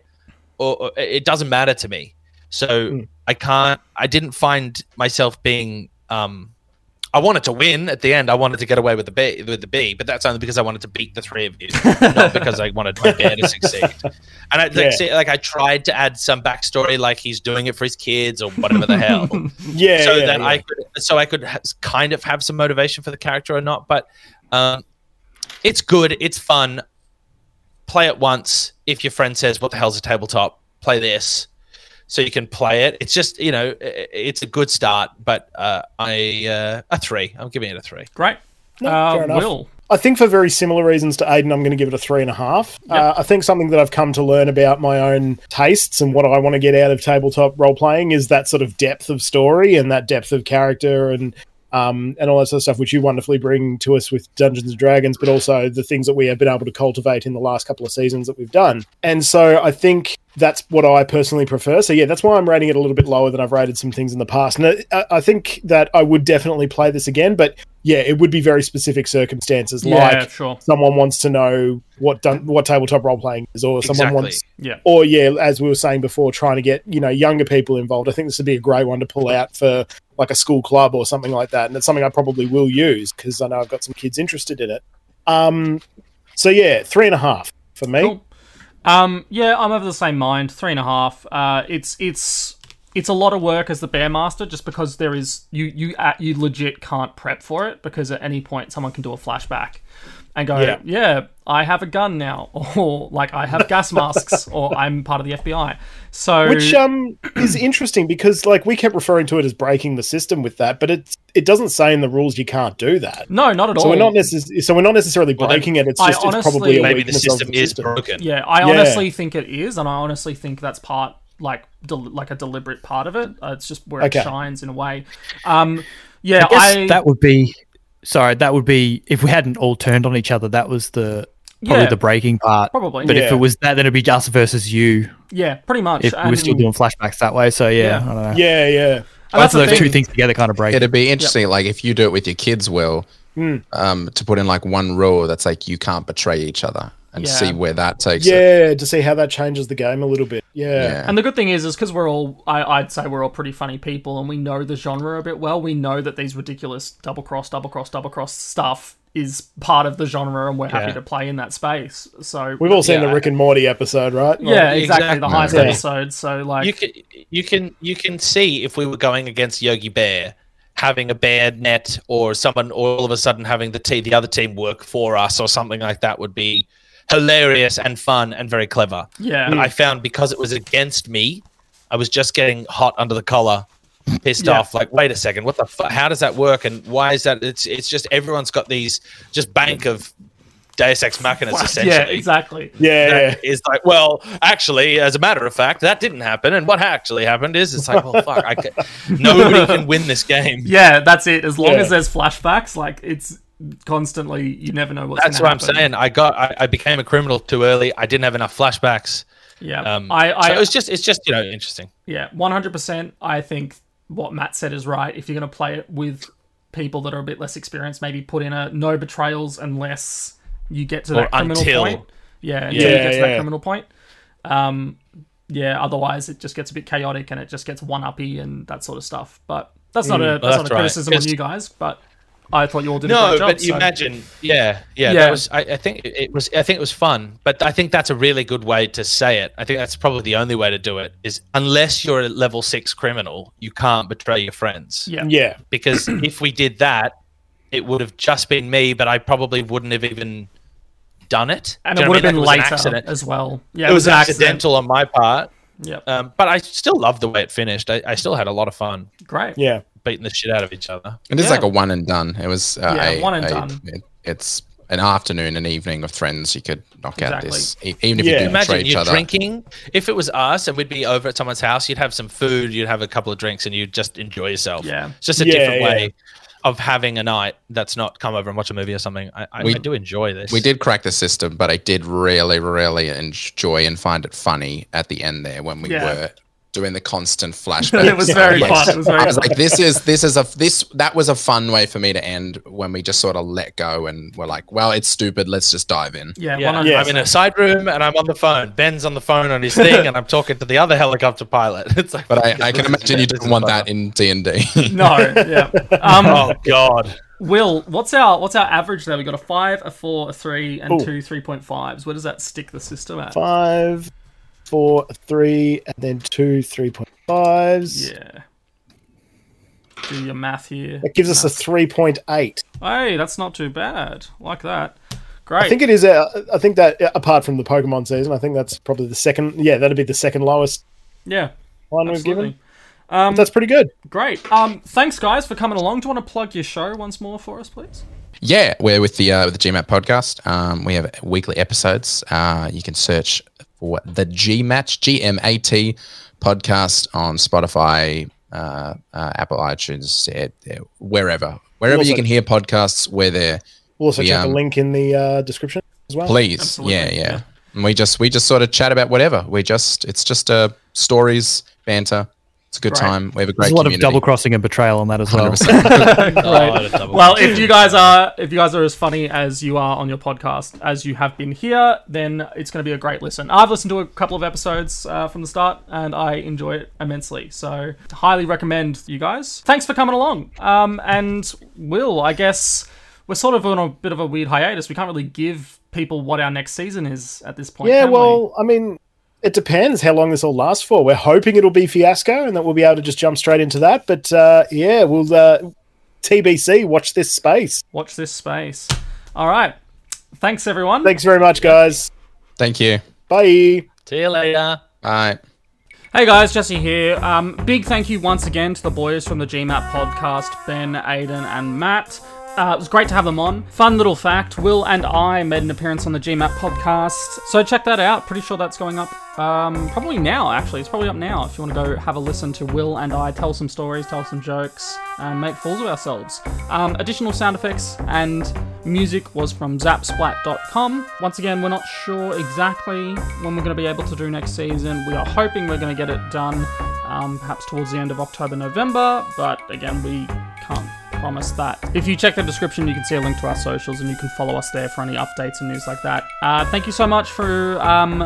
or it doesn't matter to me. So I didn't find myself being I wanted to win at the end. I wanted to get away with the B, but that's only because I wanted to beat the three of you, not because I wanted my bear to succeed. And I tried to add some backstory, like he's doing it for his kids or whatever the hell. I could kind of have some motivation for the character or not. But it's good. It's fun. Play it once. If your friend says, "What the hell's a tabletop?" Play this. So you can play it. It's just, you know, it's a good start, but a 3. I'm giving it a 3. Great. No, fair enough. Will. I think for very similar reasons to Aiden, I'm going to give it a 3.5. Yep. I think something that I've come to learn about my own tastes and what I want to get out of tabletop role-playing is that sort of depth of story and that depth of character and all that sort of stuff, which you wonderfully bring to us with Dungeons & Dragons, but also the things that we have been able to cultivate in the last couple of seasons that we've done. And so I think that's what I personally prefer. So, yeah, that's why I'm rating it a little bit lower than I've rated some things in the past. And I think that I would definitely play this again, but, yeah, it would be very specific circumstances. Someone wants to know what tabletop role-playing is, or someone wants... Yeah. Or, yeah, as we were saying before, trying to get, you know, younger people involved. I think this would be a great one to pull out for, like, a school club or something like that. And it's something I probably will use because I know I've got some kids interested in it. So, yeah, 3.5 for me. Cool. I'm of the same mind. 3.5. It's a lot of work as the bear master, just because there is you legit can't prep for it, because at any point someone can do a flashback and go, yeah I have a gun now, or like I have gas masks, or I'm part of the FBI. So which is interesting, because like we kept referring to it as breaking the system with that, but it doesn't say in the rules you can't do that. No, not at all. So we're not necessarily breaking it. It's just honestly, it's probably maybe the system is broken. Yeah, I honestly think it is, and I honestly think that's part like a deliberate part of it. It's just where it shines in a way. Yeah, I guess that would be if we hadn't all turned on each other. That was probably the breaking part. Probably, but if it was that, then it'd be us versus you. Yeah, pretty much. If we're still doing flashbacks that way, so yeah, I don't know. Yeah. Both of those two things together kind of break. It'd be interesting, like if you do it with your kids, Will, to put in like one rule that's like you can't betray each other, and see where that takes it. Yeah, to see how that changes the game a little bit. Yeah. And the good thing is because we're all, I'd say we're all pretty funny people, and we know the genre a bit well. We know that these ridiculous double cross stuff is part of the genre, and we're happy to play in that space. So we've all seen the Rick and Morty episode, right? Yeah, exactly. The Heist episode. So like you can see if we were going against Yogi Bear, having a bear net or someone all of a sudden having the other team work for us or something like that would be hilarious and fun and very clever. Yeah. But I found because it was against me, I was just getting hot under the collar. Pissed off, like, wait a second, what the fuck? How does that work? And why is that? It's just everyone's got these just bank of Deus Ex Machinas, essentially. Yeah, exactly. Yeah, is like, well, actually, as a matter of fact, that didn't happen, and what actually happened is, it's like, well, fuck, nobody can win this game. Yeah, that's it. As long as there's flashbacks, like it's constantly, you never know what's. That's what happen. I'm saying. I became a criminal too early. I didn't have enough flashbacks. Yeah, so it's just interesting. Yeah, 100%. I think. What Matt said is right. If you're going to play it with people that are a bit less experienced, maybe put in a no betrayals unless you get to that criminal point. Yeah, until you get to that criminal point. Otherwise it just gets a bit chaotic and it just gets one-uppy and that sort of stuff. But that's not a criticism on you guys, but I thought you all did a great job. No, but you imagine, that was. I think it was fun, but I think that's a really good way to say it. I think that's probably the only way to do it. Is unless you're a level 6 criminal, you can't betray your friends. Yeah. Because if we did that, it would have just been me, but I probably wouldn't have even done it. And it would have been later as well. Yeah, it was accidental on my part. Yeah. But I still loved the way it finished. I still had a lot of fun. Great. Yeah. Beating the shit out of each other. And it's like a one and done. It was one and done. It's an afternoon, an evening of friends. You could knock out this, even if you didn't betray each other. Imagine you're drinking. If it was us and we'd be over at someone's house, you'd have some food, you'd have a couple of drinks, and you'd just enjoy yourself. Yeah. It's just a different way of having a night that's not come over and watch a movie or something. I do enjoy this. We did crack the system, but I did really, really enjoy and find it funny at the end there when we were doing the constant flashbacks. It was very fun. I was like, that was a fun way for me to end when we just sort of let go and we're like, well, it's stupid. Let's just dive in. Yeah. I'm in a side room and I'm on the phone. Ben's on the phone on his thing and I'm talking to the other helicopter pilot. It's like, but I can imagine you didn't want that in D&D. No. Yeah. Oh God. Will, what's our average there? We got a 5, a 4, a 3, and 2 3.5s. Where does that stick the system at? 5. 4, 3, and then 2 3.5s. Yeah. Do your math here. That gives us a 3.8. Hey, that's not too bad. Like that. Great. I think it is. I think that apart from the Pokemon season, I think that's probably the second. Yeah, that'd be the second lowest. Yeah. One we've given. That's pretty good. Great. Thanks guys for coming along. Do you want to plug your show once more for us, please? Yeah, we're with the GMAT podcast. We have weekly episodes. You can search for the GMAT podcast on Spotify, Apple iTunes, wherever also, you can hear podcasts. Where they're we'll also check the link in the description as well. Please, absolutely. Yeah. And we just sort of chat about whatever. It's just stories, banter. It's a good time. We have a great. There's a lot of double crossing and betrayal on that as well. 100%. Well, if you guys are as funny as you are on your podcast as you have been here, then it's going to be a great listen. I've listened to a couple of episodes from the start, and I enjoy it immensely. So highly recommend you guys. Thanks for coming along. And Will, I guess we're sort of on a bit of a weird hiatus. We can't really give people what our next season is at this point. Yeah. Well, I mean. It depends how long this all lasts for. We're hoping it'll be Fiasco and that we'll be able to just jump straight into that. But we'll TBC, watch this space. All right. Thanks, everyone. Thanks very much, guys. Thank you. Bye. See you later. Bye. Hey guys, Jesse here. Big thank you once again to the boys from the GMAT podcast, Ben, Aiden, and Matt. It was great to have them on. Fun little fact, Will and I made an appearance on the GMAT podcast. So check that out. Pretty sure that's going up probably now, actually. It's probably up now if you want to go have a listen to Will and I tell some stories, tell some jokes, and make fools of ourselves. Additional sound effects and music was from zapsplat.com. Once again, we're not sure exactly when we're going to be able to do next season. We are hoping we're going to get it done perhaps towards the end of October, November. But again, we can't promise that. If you check the description, you can see a link to our socials and you can follow us there for any updates and news like that. Thank you so much for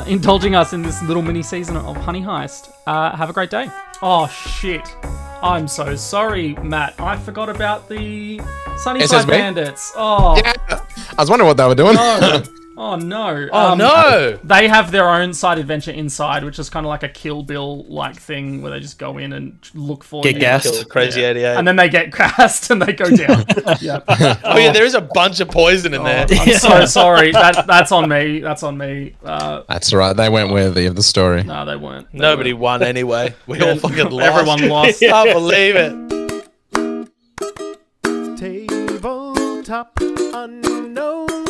indulging us in this little mini season of Honey Heist. Have a great day. Oh shit. I'm so sorry, Matt. I forgot about the Sunnyside Bandits. Oh, yeah. I was wondering what they were doing. No. Oh, no. Oh, no. They have their own side adventure inside, which is kind of like a Kill Bill-like thing where they just go in and look for... Get gassed. Crazy 88. Yeah. And then they get gassed and they go down. Yeah. Oh, yeah. There is a bunch of poison in there. I'm so sorry. That's on me. That's on me. That's right. They weren't worthy of the story. No, they weren't. Nobody won anyway. We all fucking lost. Everyone lost. I can't believe it. Tabletop Unknown.